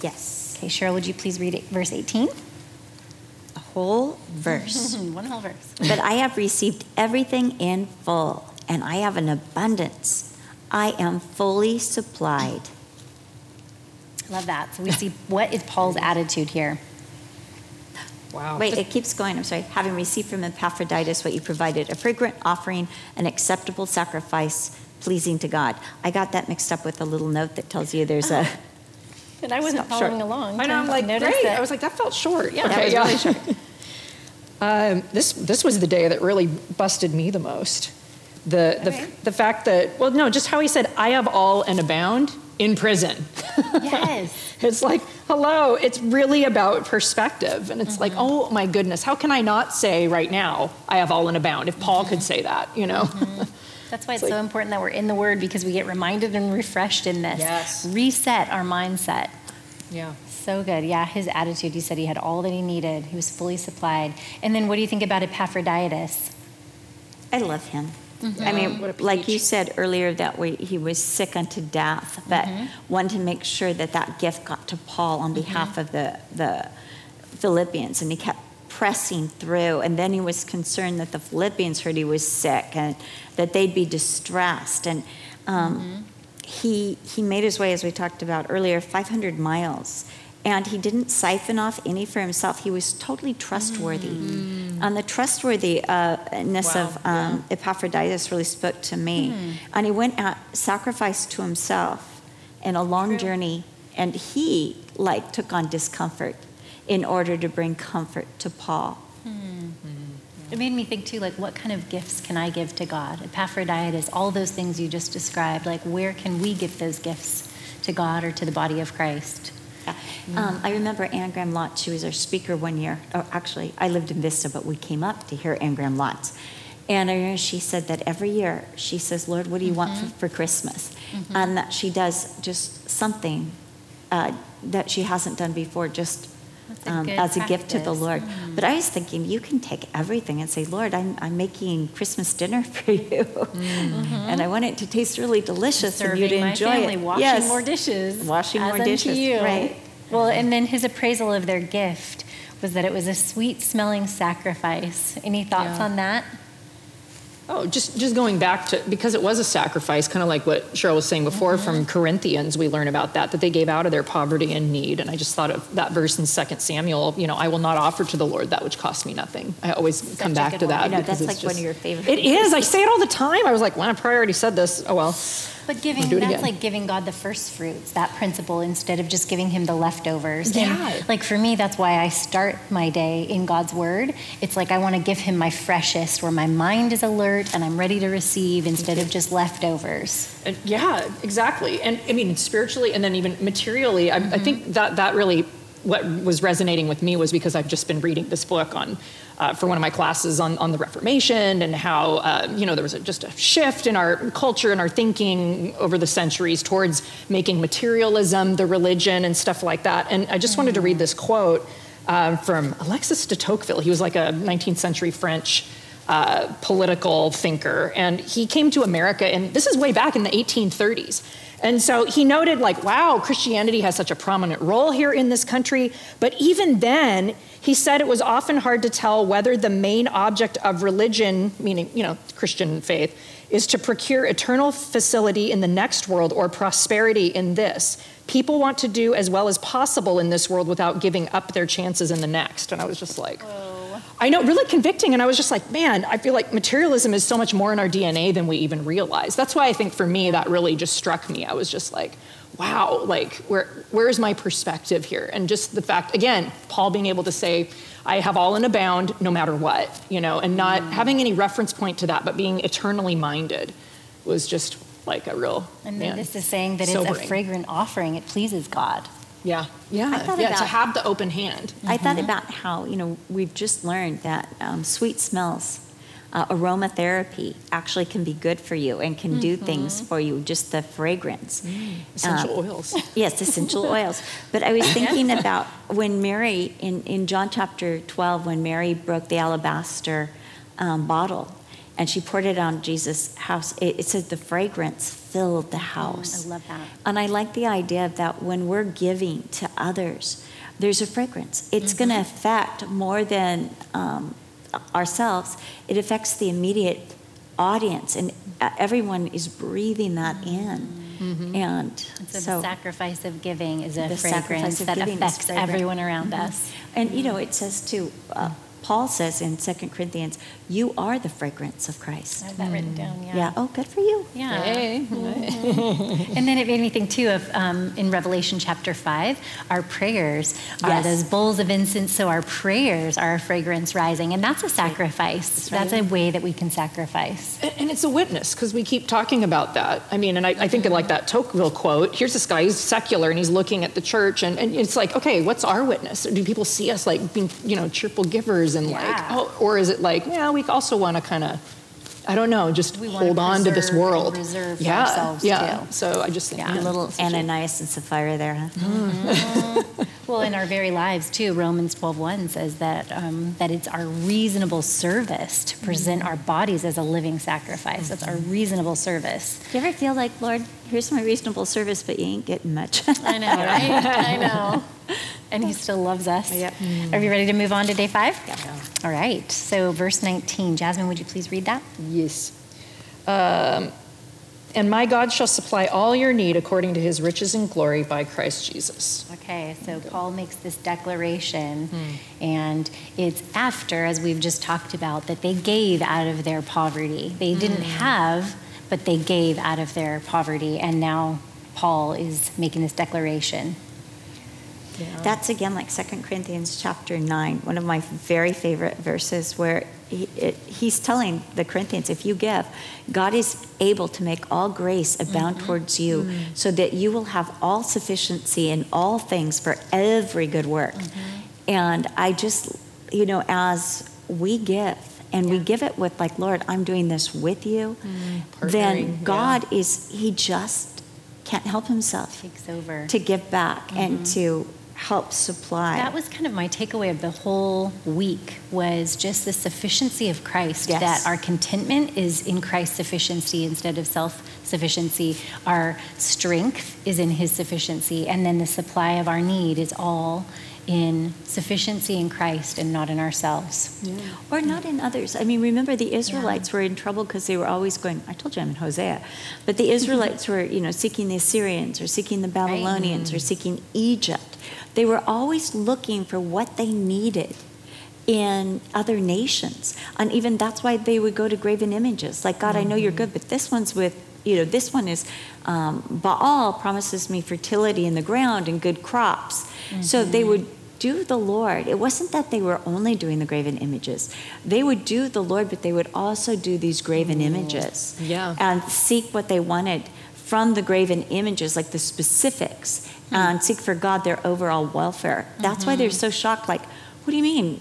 Yes. Okay, Cheryl, would you please read verse 18? A whole verse. One whole verse. But I have received everything in full, and I have an abundance. I am fully supplied. Love that. So we see what is Paul's attitude here. Wow. Wait, it keeps going. I'm sorry. Having received from Epaphroditus what you provided, a fragrant offering, an acceptable sacrifice, pleasing to God. I got that mixed up with a little note that tells you there's a... And I wasn't following along. I know. I'm like, great. I was like, that felt short. Yeah, okay, that was really short. This was the day that really busted me the most. The fact that, well, no, just how he said, I have all and abound. In prison. Yes. It's like, hello, it's really about perspective. And it's like, oh my goodness, how can I not say right now, I have all and abound, if Paul could say that, you know? That's why it's so important that we're in the Word, because we get reminded and refreshed in this. Yes. Reset our mindset. Yeah. So good. Yeah, his attitude, he said he had all that he needed. He was fully supplied. And then what do you think about Epaphroditus? I love him. Mm-hmm. I mean, like you said earlier, that he was sick unto death, but wanted to make sure that that gift got to Paul on behalf of the Philippians, and he kept pressing through. And then he was concerned that the Philippians heard he was sick and that they'd be distressed. And he made his way, as we talked about earlier, 500 miles. And he didn't siphon off any for himself. He was totally trustworthy. And the trustworthiness of Epaphroditus really spoke to me. And he went out, sacrificed to himself in a long journey. And he, like, took on discomfort in order to bring comfort to Paul. It made me think, too, like, what kind of gifts can I give to God? Epaphroditus, all those things you just described, like, where can we give those gifts to God or to the body of Christ? Yeah. I remember Anne Graham Lotz, she was our speaker one year. Oh, actually, I lived in Vista, but we came up to hear Anne Graham Lotz. And I remember she said that every year she says, Lord, what do you want for Christmas? And that she does just something that she hasn't done before, just as a gift to the Lord. But I was thinking, you can take everything and say, Lord, I'm making Christmas dinner for you. And I want it to taste really delicious and you to enjoy it. Washing more dishes. Washing more dishes. You. Right. Well, and then his appraisal of their gift was that it was a sweet smelling sacrifice. Any thoughts on that? Oh, just going back to, because it was a sacrifice, kind of like what Cheryl was saying before, mm-hmm. from Corinthians, we learn about that they gave out of their poverty and need. And I just thought of that verse in 2 Samuel, I will not offer to the Lord that which cost me nothing. I always come back to that. That's like one of your favorite things. It is. I say it all the time. I was like, well, I probably already said this. Oh, well. But giving, that's like giving God the first fruits, that principle, instead of just giving him the leftovers. Yeah. And like for me, that's why I start my day in God's word. It's like I want to give him my freshest, where my mind is alert and I'm ready to receive instead of just leftovers. Yeah, exactly. And I mean, spiritually and then even materially, I think that really what was resonating with me was because I've just been reading this book on for one of my classes on the Reformation and how, there was just a shift in our culture and our thinking over the centuries towards making materialism the religion and stuff like that. And I just wanted to read this quote from Alexis de Tocqueville. He was like a 19th century French political thinker. And he came to America, and this is way back in the 1830s. And so he noted like, wow, Christianity has such a prominent role here in this country. But even then, he said it was often hard to tell whether the main object of religion, meaning, Christian faith, is to procure eternal facility in the next world or prosperity in this. People want to do as well as possible in this world without giving up their chances in the next. And I was just like, whoa. I know, really convicting. And I was just like, man, I feel like materialism is so much more in our DNA than we even realize. That's why I think for me, that really just struck me. I was just like, wow, like where's my perspective here? And just the fact, again, Paul being able to say, I have all in abound no matter what, and not having any reference point to that, but being eternally minded was just like a real, and then this is saying that sobering. It's a fragrant offering. It pleases God. Yeah. Yeah. Yeah. To have the open hand. I thought about how, we've just learned that sweet smells, aromatherapy actually can be good for you and can do things for you, just the fragrance. Essential oils. Yes, essential oils. But I was thinking about when Mary, in John chapter 12, when Mary broke the alabaster bottle and she poured it on Jesus' house, it said the fragrance filled the house. I love that. And I like the idea of that when we're giving to others, there's a fragrance. It's going to affect more than... ourselves, it affects the immediate audience, and everyone is breathing that in. And so the sacrifice of giving is a fragrance that affects everyone around us. And it says too, Paul says in 2 Corinthians, you are the fragrance of Christ. I have that written down, yeah. Oh, good for you. Yeah. Hey. And then it made me think, too, of in Revelation chapter 5, our prayers are those bowls of incense, so our prayers are a fragrance rising, and that's a sacrifice. That's a way that we can sacrifice. And it's a witness, because we keep talking about that. I mean, and I think of like that Tocqueville quote, here's this guy, he's secular, and he's looking at the church, and it's like, okay, what's our witness? Do people see us like being, cheerful givers? And or is it like, we also want to kind of, I don't know, just hold on to this world. Yeah, ourselves too. So I just think a little Ananias and Sapphira there, huh? Well, in our very lives too, Romans 12:1 says that it's our reasonable service to present our bodies as a living sacrifice. That's our reasonable service. Do you ever feel like, Lord, here's my reasonable service, but you ain't getting much? I know, right? I know. And he still loves us. Yep. Are you ready to move on to day 5? Yeah. All right. So verse 19. Jasmine, would you please read that? Yes. And my God shall supply all your need according to his riches and glory by Christ Jesus. Okay. So Paul makes this declaration. And it's after, as we've just talked about, that they gave out of their poverty. They didn't have, but they gave out of their poverty. And now Paul is making this declaration. Yeah. That's again like 2 Corinthians chapter 9, one of my very favorite verses, where he's telling the Corinthians, if you give, God is able to make all grace abound towards you so that you will have all sufficiency in all things for every good work. And I just, as we give, and we give it with like, Lord, I'm doing this with you, then God is, he just can't help himself. Takes over. To give back and to help supply. That was kind of my takeaway of the whole week, was just the sufficiency of Christ, that our contentment is in Christ's sufficiency instead of self-sufficiency. Our strength is in his sufficiency, and then the supply of our need is all in sufficiency in Christ and not in ourselves. Yeah. Or not in others. I mean, remember the Israelites were in trouble because they were always going, I told you I'm in Hosea, but the Israelites were, you know, seeking the Assyrians or seeking the Babylonians or seeking Egypt. They were always looking for what they needed in other nations. And even that's why they would go to graven images. Like, God, I know you're good, but this one's with, you know, this one is, Baal promises me fertility in the ground and good crops. Mm-hmm. So they would do the Lord. It wasn't that they were only doing the graven images. They would do the Lord, but they would also do these graven images and seek what they wanted from the graven images, like the specifics, and seek for God their overall welfare. That's why they're so shocked, like, what do you mean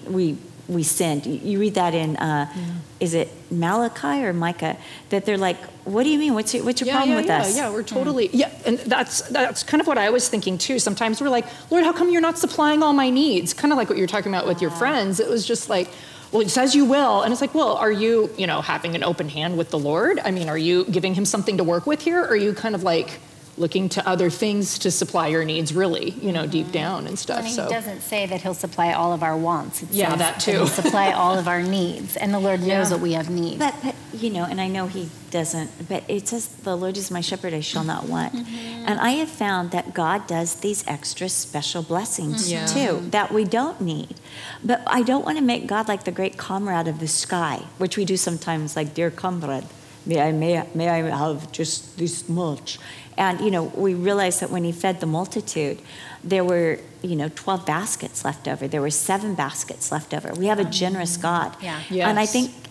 we sinned? You read that in, is it Malachi or Micah? That they're like, what do you mean? What's your problem with us? Yeah, we're totally, and that's kind of what I was thinking too. Sometimes we're like, Lord, how come you're not supplying all my needs? Kind of like what you were talking about with your friends. It was just like, well, it says you will. And it's like, well, are you, you know, having an open hand with the Lord? I mean, are you giving him something to work with here? Or are you kind of like looking to other things to supply your needs, really, you know, deep down and stuff. And he doesn't say that he'll supply all of our wants. It says that too. He'll supply all of our needs, and the Lord knows that we have needs. But, you know, and I know he doesn't, but it says, the Lord is my shepherd, I shall not want. And I have found that God does these extra special blessings too, that we don't need. But I don't want to make God like the great comrade of the sky, which we do sometimes, like, dear comrade, may I have just this much? And, you know, we realized that when he fed the multitude, there were, you know, 12 baskets left over. There were 7 baskets left over. We have a generous God. Yeah. Yes. And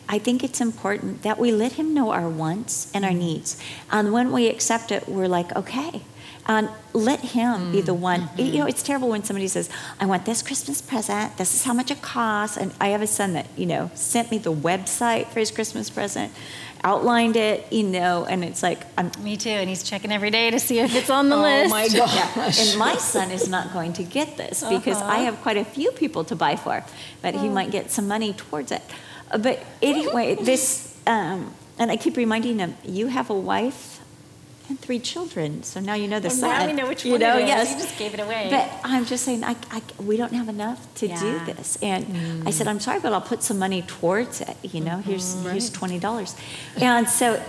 I think it's important that we let him know our wants and our needs. And when we accept it, we're like, okay. And let him be the one. You know, it's terrible when somebody says, I want this Christmas present. This is how much it costs. And I have a son that, you know, sent me the website for his Christmas present, outlined it, you know, and it's like, me too. And he's checking every day to see if it's on the list. Oh my gosh. Yeah. And my son is not going to get this because I have quite a few people to buy for, but he might get some money towards it. But anyway, this, and I keep reminding him, you have a wife and 3 children, so now you know the son. Now we know which one it is. Yes. You just gave it away. But I'm just saying, we don't have enough to do this. And I said, I'm sorry, but I'll put some money towards it. You know, here's $20. And so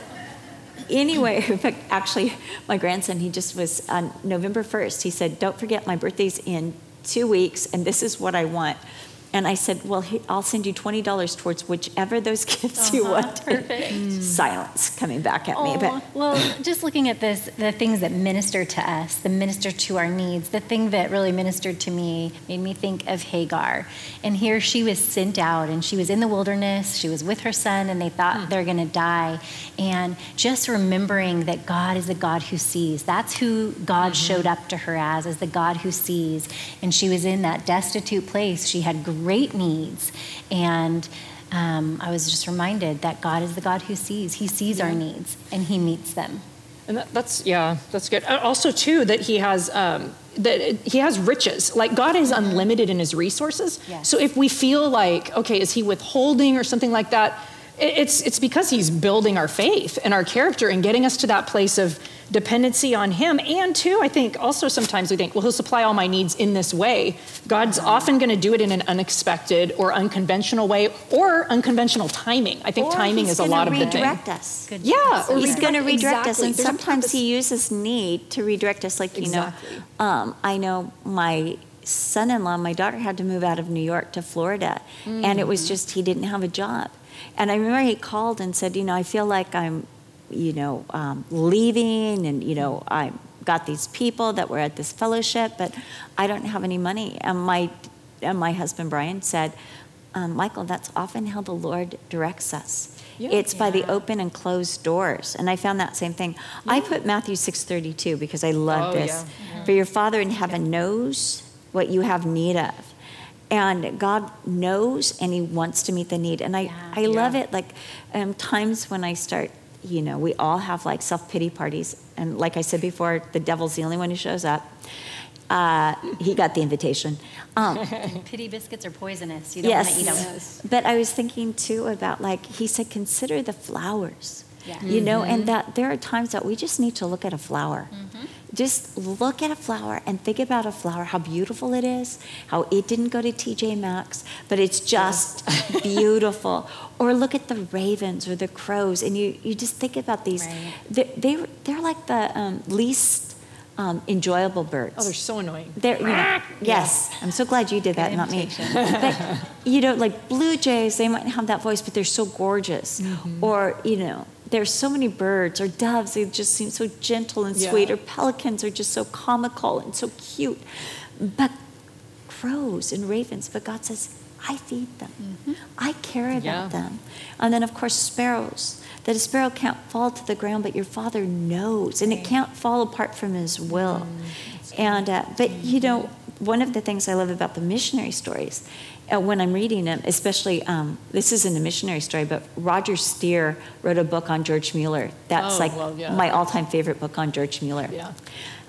anyway, in fact, actually, my grandson, he just was on November 1st. He said, don't forget, my birthday's in 2 weeks, and this is what I want. And I said, well, I'll send you $20 towards whichever those gifts you want. Perfect. Silence coming back at me. But well, just looking at this, the things that minister to us, the minister to our needs, the thing that really ministered to me made me think of Hagar. And here she was sent out, and she was in the wilderness. She was with her son, and they thought they're going to die. And just remembering that God is the God who sees. That's who God showed up to her as, is the God who sees. And she was in that destitute place. She had great needs, and I was just reminded that God is the God who sees. He sees our needs, and he meets them. And that's good. Also, too, that he has riches. Like, God is unlimited in his resources. Yes. So if we feel like, okay, is he withholding or something like that? It's because he's building our faith and our character and getting us to that place of dependency on him. And too, I think also sometimes we think, well, he'll supply all my needs in this way. God's often going to do it in an unexpected or unconventional way, or unconventional timing. I think or timing is a lot of the thing. He's going to redirect us. And sometimes he uses need to redirect us. Like, you know, I know my son-in-law, my daughter had to move out of New York to Florida. And it was just, he didn't have a job. And I remember he called and said, you know, I feel like I'm, you know, leaving, and, you know, I got these people that were at this fellowship, but I don't have any money. And my husband, Brian, said, Michael, that's often how the Lord directs us. Yeah. It's by the open and closed doors. And I found that same thing. Yeah. I put Matthew 6:32 because I love this. Yeah. Mm-hmm. For your Father in heaven knows what you have need of. And God knows, and he wants to meet the need. And I love it. Like, times when I start, you know, we all have like self-pity parties. And like I said before, the devil's the only one who shows up. He got the invitation. Pity biscuits are poisonous. You don't want to eat them. Yes. But I was thinking too about, like, he said, consider the flowers. Yeah. You know, and that there are times that we just need to look at a flower. Just look at a flower and think about a flower, how beautiful it is, how it didn't go to TJ Maxx, but it's just beautiful. Or look at the ravens or the crows, and you just think about these. Right. They're like the least enjoyable birds. Oh, they're so annoying. You know, yes, I'm so glad you did that, not me. But, like blue jays, they mightn't have that voice, but they're so gorgeous. Mm-hmm. Or, there's so many birds, or doves, they just seem so gentle and sweet, or pelicans are just so comical and so cute. But crows and ravens, but God says, I feed them. Mm-hmm. I care about them. And then, of course, sparrows. That a sparrow can't fall to the ground, but your Father knows, and it can't fall apart from His will. Mm-hmm. And one of the things I love about the missionary stories, when I'm reading them, especially, this isn't a missionary story, but Roger Steer wrote a book on George Mueller. That's my all-time favorite book on George Mueller. Yeah.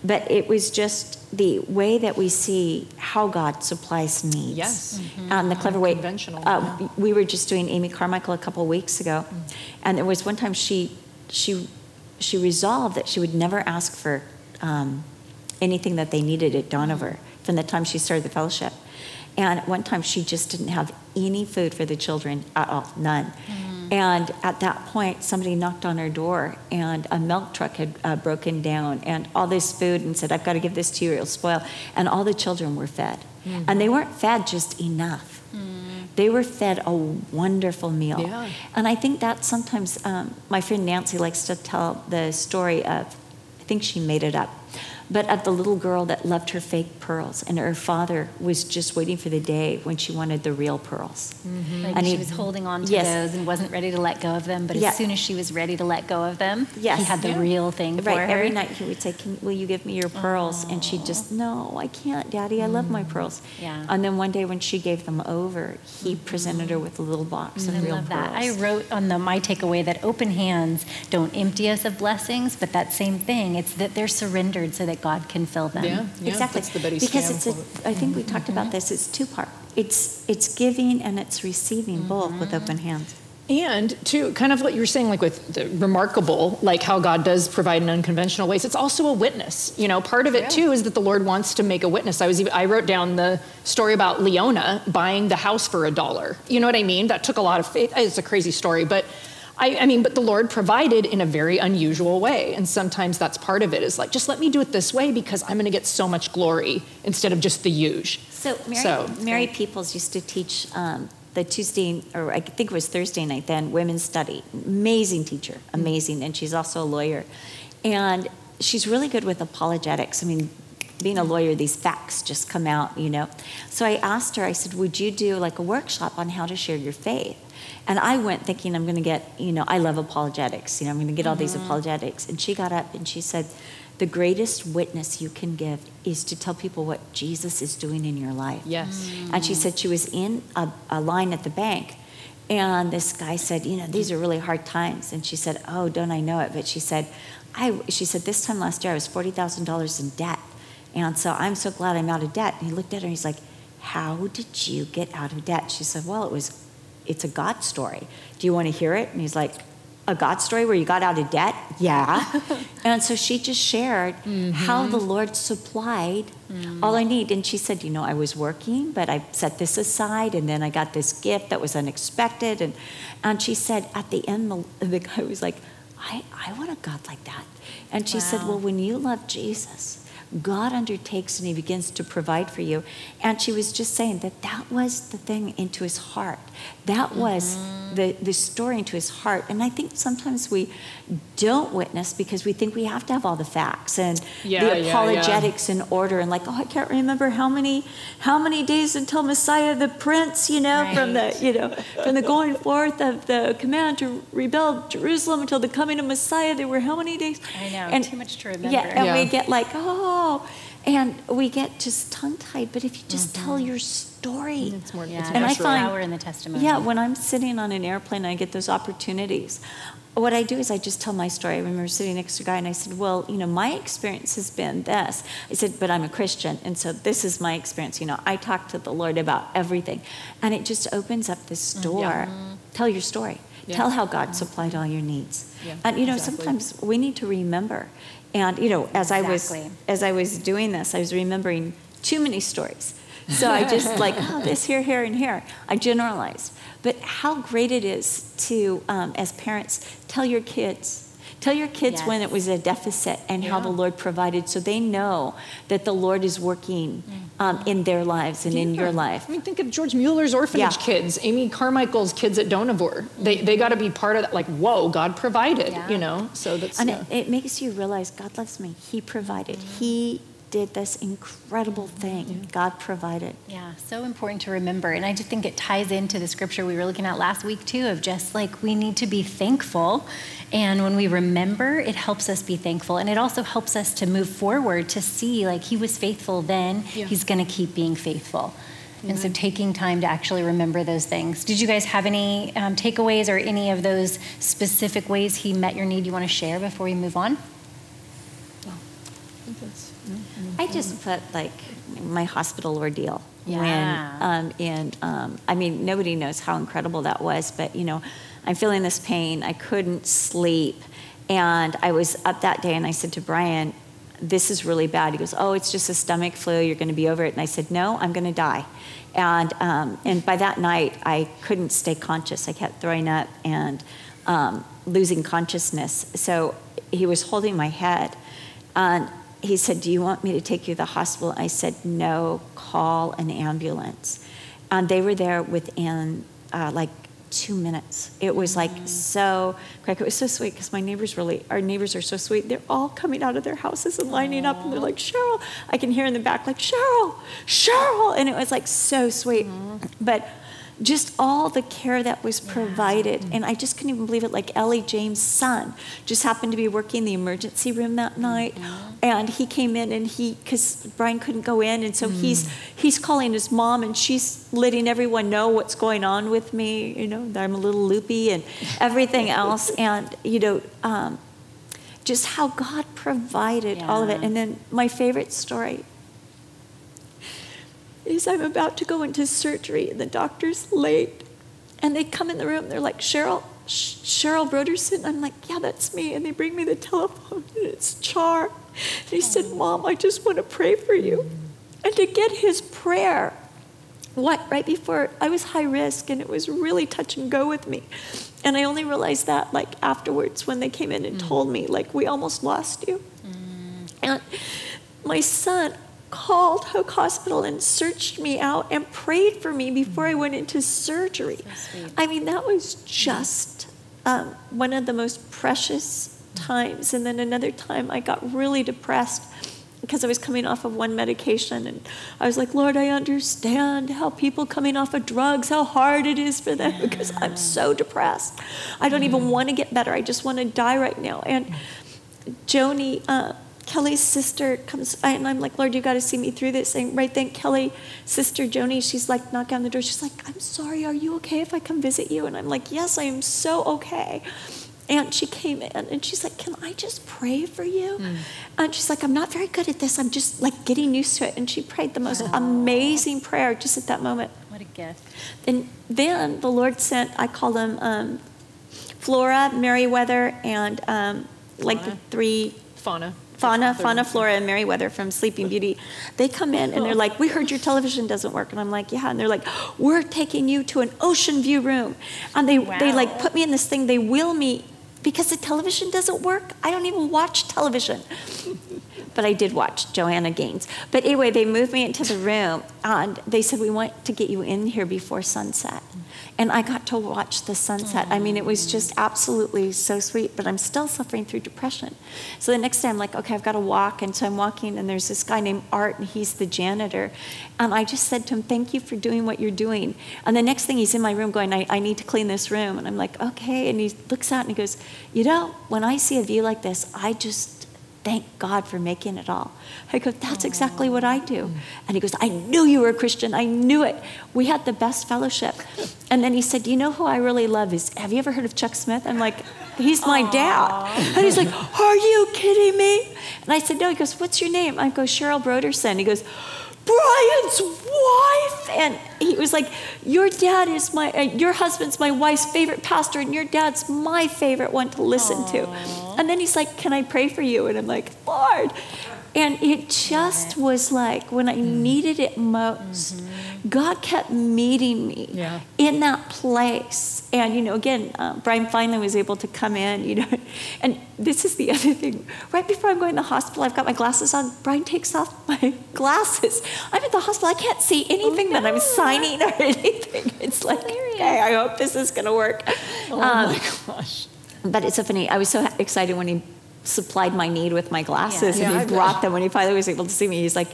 But it was just the way that we see how God supplies needs. Yes. Mm-hmm. The clever way. Conventional. We were just doing Amy Carmichael a couple weeks ago, and there was one time she resolved that she would never ask for anything that they needed at Donover from the time she started the fellowship. And at one time, she just didn't have any food for the children at all, none. Mm-hmm. And at that point, somebody knocked on her door, and a milk truck had broken down, and all this food, and said, I've got to give this to you, or it'll spoil. And all the children were fed. Mm-hmm. And they weren't fed just enough. Mm-hmm. They were fed a wonderful meal. Yeah. And I think that sometimes, my friend Nancy likes to tell the story of, I think she made it up, but of the little girl that loved her fake pearls, and her father was just waiting for the day when she wanted the real pearls. Mm-hmm. Like, and she was holding on to those and wasn't ready to let go of them, but as soon as she was ready to let go of them, he had the real thing for her. Every night he would say, will you give me your pearls? Aww. And she'd just, no, I can't, Daddy, I love my pearls. Yeah. And then one day when she gave them over, he presented her with a little box of real pearls. That. I wrote on my takeaway that open hands don't empty us of blessings, but that same thing, it's that they're surrendered so that God can fill them. Yeah, exactly. That's the Betty Stamp. Because I think we talked about this. It's two part. It's giving and it's receiving, both with open hands. And to kind of what you were saying, like with the remarkable, like how God does provide in unconventional ways. It's also a witness. Part of it too is that the Lord wants to make a witness. I wrote down the story about Leona buying the house for $1. You know what I mean? That took a lot of faith. It's a crazy story, but. but the Lord provided in a very unusual way. And sometimes that's part of it, is like, just let me do it this way because I'm going to get so much glory instead of just the huge. So Mary Peoples used to teach the Tuesday, or I think it was Thursday night then, women's study. Amazing teacher, amazing. And she's also a lawyer. And she's really good with apologetics. Being a lawyer, these facts just come out, So I asked her, I said, would you do like a workshop on how to share your faith? And I went thinking I'm going to get, I love apologetics. I'm going to get all these apologetics. And she got up and she said, the greatest witness you can give is to tell people what Jesus is doing in your life. Yes. Mm. And she said she was in a line at the bank. And this guy said, these are really hard times. And she said, oh, don't I know it? But she said, this time last year I was $40,000 in debt. And so I'm so glad I'm out of debt. And he looked at her and he's like, how did you get out of debt? She said, well, it's a God story. Do you want to hear it? And he's like, a God story where you got out of debt? Yeah. And so she just shared how the Lord supplied all I need. And she said, I was working, but I set this aside. And then I got this gift that was unexpected. And she said, at the end, the guy was like, I want a God like that. And she said, well, when you love Jesus, God undertakes and He begins to provide for you. And she was just saying that was the thing into His heart. That was the story into His heart. And I think sometimes we don't witness because we think we have to have all the facts and the apologetics in order. And like, I can't remember how many days until Messiah the Prince, from the going forth of the command to rebuild Jerusalem until the coming of Messiah, there were how many days? I know, and too much to remember. Yeah, and we get like, and we get just tongue-tied. But if you just tell your story, it's more. Yeah. And I find power in the testimony. Yeah, when I'm sitting on an airplane and I get those opportunities, what I do is I just tell my story. I remember sitting next to a guy and I said, well, my experience has been this. I said, but I'm a Christian, and so this is my experience. I talk to the Lord about everything. And it just opens up this door. Yeah. Tell your story. Yeah. Tell how God supplied all your needs. Yeah, and, sometimes we need to remember And, you know, as exactly. as I was doing this, I was remembering too many stories. So I just like, oh, this here, and here. I generalized. But how great it is to, as parents, tell your kids yes. when it was a deficit and yeah. how the Lord provided, so they know that the Lord is working in their lives and yeah. in your life. I mean, think of George Mueller's orphanage yeah. kids, Amy Carmichael's kids at Donavore. They got to be part of that. Like, whoa, God provided, yeah. you know. So that's and yeah. it makes you realize God loves me. He provided. Mm-hmm. He did this incredible thing. Mm-hmm. God provided. Yeah, so important to remember. And I just think it ties into the scripture we were looking at last week too, of just like, we need to be thankful. And when we remember, it helps us be thankful. And it also helps us to move forward to see like, he was faithful then, yeah. he's gonna keep being faithful. Mm-hmm. And so taking time to actually remember those things. Did you guys have any takeaways or any of those specific ways he met your need you wanna share before we move on? I just put like my hospital ordeal yeah. when I mean, nobody knows how incredible that was, but you know, I'm feeling this pain. I couldn't sleep. And I was up that day and I said to Brian, this is really bad. He goes, oh, it's just a stomach flu. You're going to be over it. And I said, no, I'm going to die. And by that night I couldn't stay conscious. I kept throwing up and, losing consciousness. So he was holding my head and he said, do you want me to take you to the hospital? I said, no, call an ambulance. And they were there within like 2 minutes. It was like so quick. It was so sweet because our neighbors are so sweet. They're all coming out of their houses and lining up. And they're like, Cheryl. I can hear in the back like, Cheryl. And it was like so sweet. Aww. But just all the care that was provided. Yeah. And I just couldn't even believe it. Like Ellie James' son just happened to be working the emergency room that night. Mm-hmm. And he came in and because Brian couldn't go in. And so he's calling his mom and she's letting everyone know what's going on with me. You know, that I'm a little loopy and everything else. And, you know, just how God provided yeah. all of it. And then my favorite story is I'm about to go into surgery and the doctor's late and they come in the room and they're like, Cheryl Broderson. I'm like, yeah, that's me. And they bring me the telephone and it's Char. And he said, Mom, I just want to pray for you. And to get his prayer, right before, I was high risk and it was really touch and go with me. And I only realized that like afterwards when they came in and told me like, we almost lost you. And my son called Hoke Hospital and searched me out and prayed for me before I went into surgery. So I mean, that was just one of the most precious times. And then another time I got really depressed because I was coming off of one medication and I was like, Lord, I understand how people coming off of drugs, how hard it is for them because I'm so depressed. I don't even want to get better. I just want to die right now. And Joni, Kelly's sister comes, and I'm like, Lord, you got to see me through this. And right then, Kelly's sister, Joni, she's like, knocking on the door. She's like, I'm sorry, are you okay if I come visit you? And I'm like, yes, I am so okay. And she came in, and she's like, can I just pray for you? And she's like, I'm not very good at this. I'm just, like, getting used to it. And she prayed the most amazing prayer just at that moment. What a gift. And then the Lord sent, I call them Flora, Meriwether, and, the three. Fauna, Flora, and Meriwether from Sleeping Beauty. They come in and they're like, we heard your television doesn't work. And I'm like, yeah. And they're like, we're taking you to an ocean view room. And they like put me in this thing. They wheel me because the television doesn't work. I don't even watch television. But I did watch Joanna Gaines. But anyway, they moved me into the room and they said, we want to get you in here before sunset. And I got to watch the sunset. I mean, it was just absolutely so sweet, but I'm still suffering through depression. So the next day I'm like, okay, I've got to walk. And so I'm walking and there's this guy named Art and he's the janitor. And I just said to him, thank you for doing what you're doing. And the next thing he's in my room going, I need to clean this room. And I'm like, okay. And he looks out and he goes, you know, when I see a view like this, I just thank God for making it all. I go, that's exactly what I do. And he goes, I knew you were a Christian. I knew it. We had the best fellowship. And then he said, you know who I really love is, have you ever heard of Chuck Smith? I'm like, he's my dad. And he's like, are you kidding me? And I said, no. He goes, what's your name? I go, Cheryl Broderson. He goes, Brian's wife. And he was like, your husband's my wife's favorite pastor, and your dad's my favorite one to listen to. And then he's like, can I pray for you? And I'm like, Lord. And it just was like when I needed it most, God kept meeting me in that place. And, you know, again, Brian finally was able to come in, you know. And this is the other thing. Right before I'm going to the hospital, I've got my glasses on. Brian takes off my glasses. I'm at the hospital. I can't see anything that I'm signing or anything. It's like, okay, I hope this is going to work. Oh, my gosh. But it's so funny. I was so excited when he supplied my need with my glasses, and he brought them when he finally was able to see me. He's like,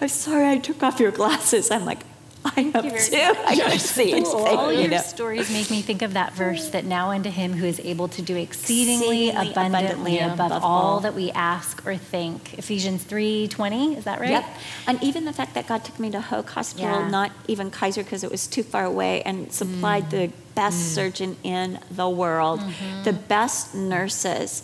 I'm sorry I took off your glasses. I'm like, I have too. I can't see anything. All your stories make me think of that verse, that now unto him who is able to do exceedingly abundantly above all that we ask or think. Ephesians 3:20, is that right? Yep. And even the fact that God took me to Hoke Hospital, not even Kaiser because it was too far away, and supplied the best surgeon in the world, the best nurses,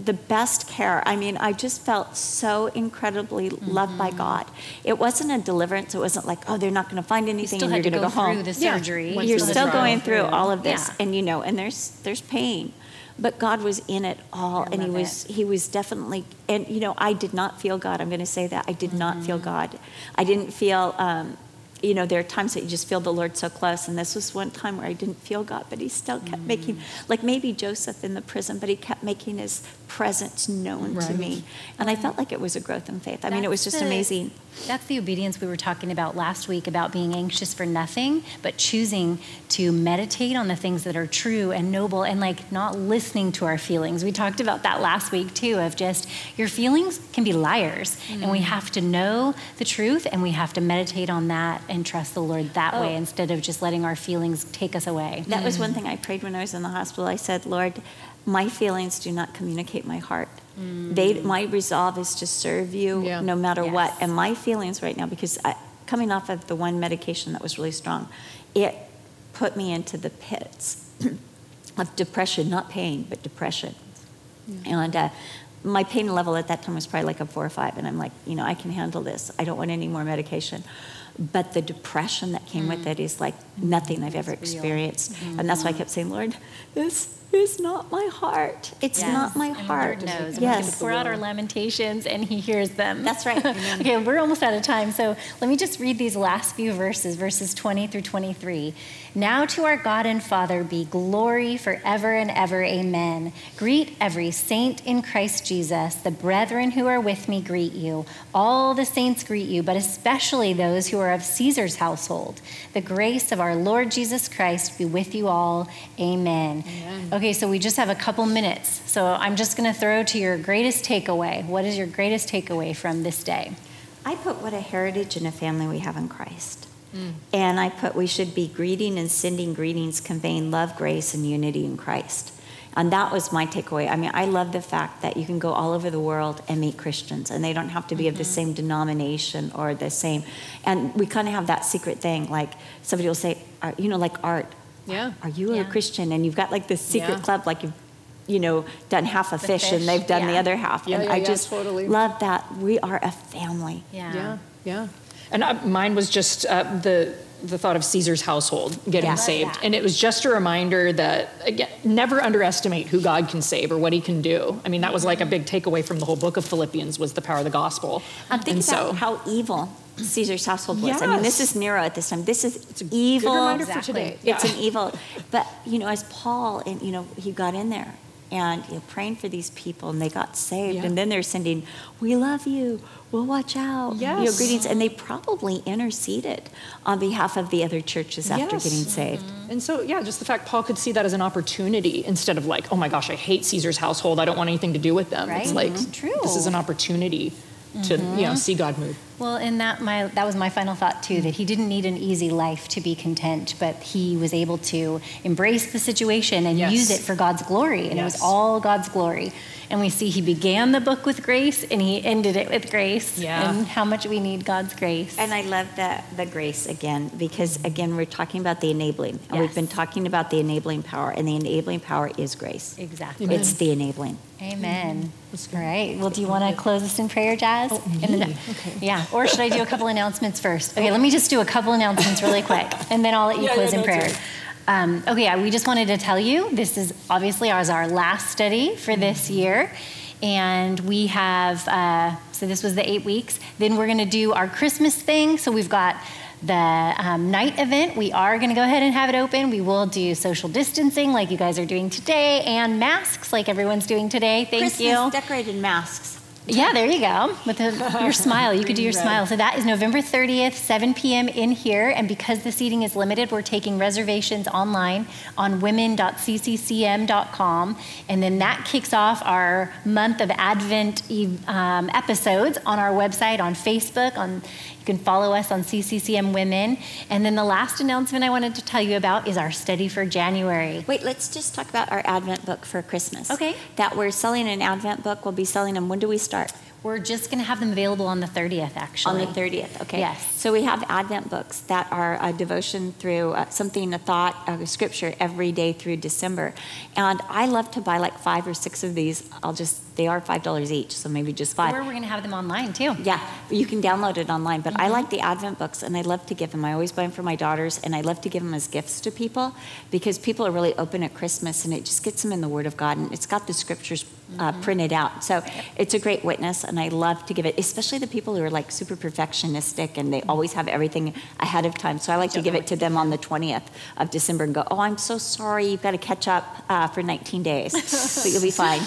the best care. I mean, I just felt so incredibly loved by God. It wasn't a deliverance. It wasn't like, oh, they're not going to find anything and you're going to go home. The surgery. Yeah. You're still going through all of this, and you know, and there's pain, but God was in it all, and he was definitely. And you know, I did not feel God. I'm going to say that I did not feel God. I didn't feel. You know, there are times that you just feel the Lord so close. And this was one time where I didn't feel God, but he still kept making, like maybe Joseph in the prison, but he kept making his presence known to me. And I felt like it was a growth in faith. I mean, it was just amazing. That's the obedience we were talking about last week, about being anxious for nothing, but choosing to meditate on the things that are true and noble, and like not listening to our feelings. We talked about that last week too, of just your feelings can be liars, and we have to know the truth, and we have to meditate on that and trust the Lord that way, instead of just letting our feelings take us away. That was one thing I prayed when I was in the hospital. I said, Lord, my feelings do not communicate my heart. My resolve is to serve you no matter what. And my feelings right now, because coming off of the one medication that was really strong, it put me into the pits of depression, not pain, but depression. Yeah. And my pain level at that time was probably like a 4 or 5. And I'm like, you know, I can handle this. I don't want any more medication. But the depression that came with it is like nothing I've ever experienced. And that's why I kept saying, Lord, this is not my heart. It's not my heart. And the Lord knows. We can pour out our lamentations, and he hears them. That's right. Okay, we're almost out of time. So let me just read these last few verses, verses 20 through 23. Now to our God and Father be glory forever and ever. Amen. Greet every saint in Christ Jesus. The brethren who are with me greet you. All the saints greet you, but especially those who are of Caesar's household. The grace of our Lord Jesus Christ be with you all. Amen. Amen. Okay, so we just have a couple minutes. So I'm just going to throw to your greatest takeaway. What is your greatest takeaway from this day? I put what a heritage and a family we have in Christ. And I put we should be greeting and sending greetings, conveying love, grace, and unity in Christ. And that was my takeaway. I mean, I love the fact that you can go all over the world and meet Christians, and they don't have to be of the same denomination or the same. And we kind of have that secret thing. Like somebody will say, you know, like Art, are you a Christian? And you've got like this secret club, like you've, you know, done half a fish and they've done the other half. Yeah, and I just love that. We are a family. Yeah. And mine was just the thought of Caesar's household getting saved. And it was just a reminder that, again, never underestimate who God can save or what he can do. I mean, that was like a big takeaway from the whole book of Philippians, was the power of the gospel. I'm thinking about how evil Caesar's household was. I mean, this is Nero at this time. This is evil. It's a good reminder for today. Yeah. It's an evil. But, you know, as Paul, and you know, he got in there and, you know, praying for these people, and they got saved. Yeah. And then they're sending, we love you. We'll watch out. Yes. You know, greetings. And they probably interceded on behalf of the other churches after getting saved. And so, just the fact Paul could see that as an opportunity, instead of like, oh my gosh, I hate Caesar's household. I don't want anything to do with them. Right? It's like, this is an opportunity to, you know, see God move. Well, and that was my final thought too, that he didn't need an easy life to be content, but he was able to embrace the situation and use it for God's glory. And it was all God's glory. And we see he began the book with grace, and he ended it with grace, and how much we need God's grace. And I love the grace again, because again, we're talking about the enabling. And we've been talking about the enabling power, and the enabling power is grace. Exactly. Amen. It's the enabling. Amen. All right. Well, do you want to close us in prayer, Jazz? Oh, me. Okay. Yeah. Or should I do a couple announcements first? Okay, let me just do a couple announcements really quick, and then I'll let you close in prayer. Right. We just wanted to tell you, this is obviously our last study for this year. And we have, so this was the 8 weeks. Then we're going to do our Christmas thing. So we've got the night event. We are going to go ahead and have it open. We will do social distancing like you guys are doing today, and masks like everyone's doing today. Thank you. Christmas decorated masks. Yeah, there you go. With your smile. You could do your smile. So that is November 30th, 7 p.m. in here. And because the seating is limited, we're taking reservations online on women.cccm.com. And then that kicks off our month of Advent episodes on our website, on Facebook, you can follow us on CCCM Women. And then the last announcement I wanted to tell you about is our study for January. Wait, let's just talk about our Advent book for Christmas. Okay. That we're selling an Advent book. We'll be selling them. When do we start? We're just going to have them available on the 30th, actually. On the 30th, okay. Yes. So we have Advent books that are a devotion through a thought, a scripture every day through December. And I love to buy like 5 or 6 of these. They are $5 each, so maybe just 5. Or we're going to have them online, too. Yeah, you can download it online. But I like the Advent books, and I love to give them. I always buy them for my daughters, and I love to give them as gifts to people because people are really open at Christmas, and it just gets them in the Word of God, and it's got the scriptures printed out. So it's a great witness, and I love to give it, especially the people who are like super perfectionistic, and they always have everything ahead of time. So I like to give it to them on the 20th of December and go, oh, I'm so sorry. You've got to catch up for 19 days, but you'll be fine.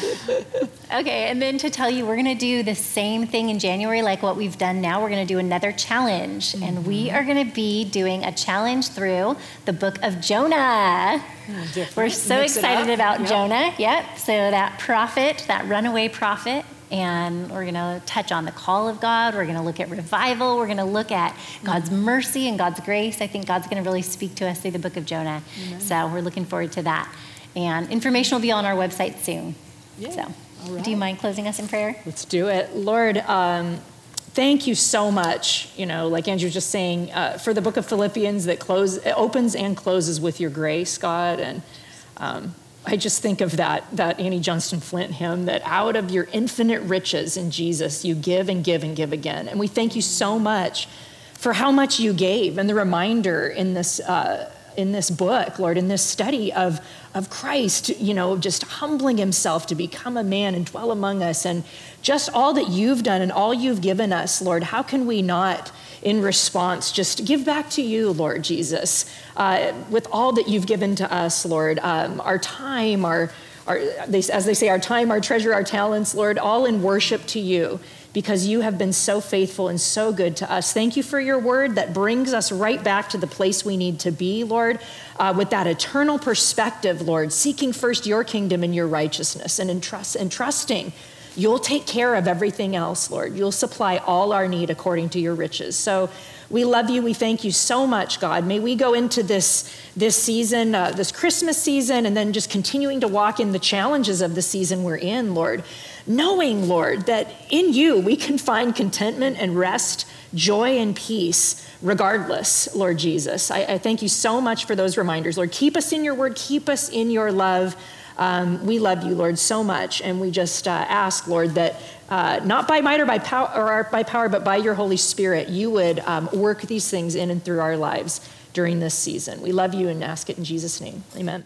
Okay, and then to tell you, we're going to do the same thing in January like what we've done now. We're going to do another challenge, and we are going to be doing a challenge through the book of Jonah. We're so excited about Jonah. Yep, so that prophet, that runaway prophet. And we're going to touch on the call of God. We're going to look at revival. We're going to look at God's mercy and God's grace. I think God's going to really speak to us through the book of Jonah. Amen. So we're looking forward to that. And information will be on our website soon. Yeah. So. Right. Do you mind closing us in prayer? Let's do it. Lord, thank you so much, like Andrew was just saying, for the book of Philippians that opens and closes with your grace, God. And I just think of that Annie Johnston Flint hymn, that out of your infinite riches in Jesus, you give and give and give again. And we thank you so much for how much you gave and the reminder in this in this book, Lord, in this study of Christ, just humbling himself to become a man and dwell among us, and just all that you've done and all you've given us, Lord, how can we not in response just give back to you, Lord Jesus, with all that you've given to us, Lord, our time, as they say, our time, our treasure, our talents, Lord, all in worship to you, because you have been so faithful and so good to us. Thank you for your word that brings us right back to the place we need to be, Lord, with that eternal perspective, Lord, seeking first your kingdom and your righteousness, and trusting you'll take care of everything else, Lord. You'll supply all our need according to your riches. So we love you. We thank you so much, God. May we go into this season, this Christmas season, and then just continuing to walk in the challenges of the season we're in, Lord, knowing, Lord, that in you we can find contentment and rest, joy and peace, regardless, Lord Jesus. I thank you so much for those reminders, Lord. Keep us in your word. Keep us in your love. We love you, Lord, so much, and we just ask, Lord, that not by might or by power, but by your Holy Spirit, you would work these things in and through our lives during this season. We love you and ask it in Jesus' name. Amen.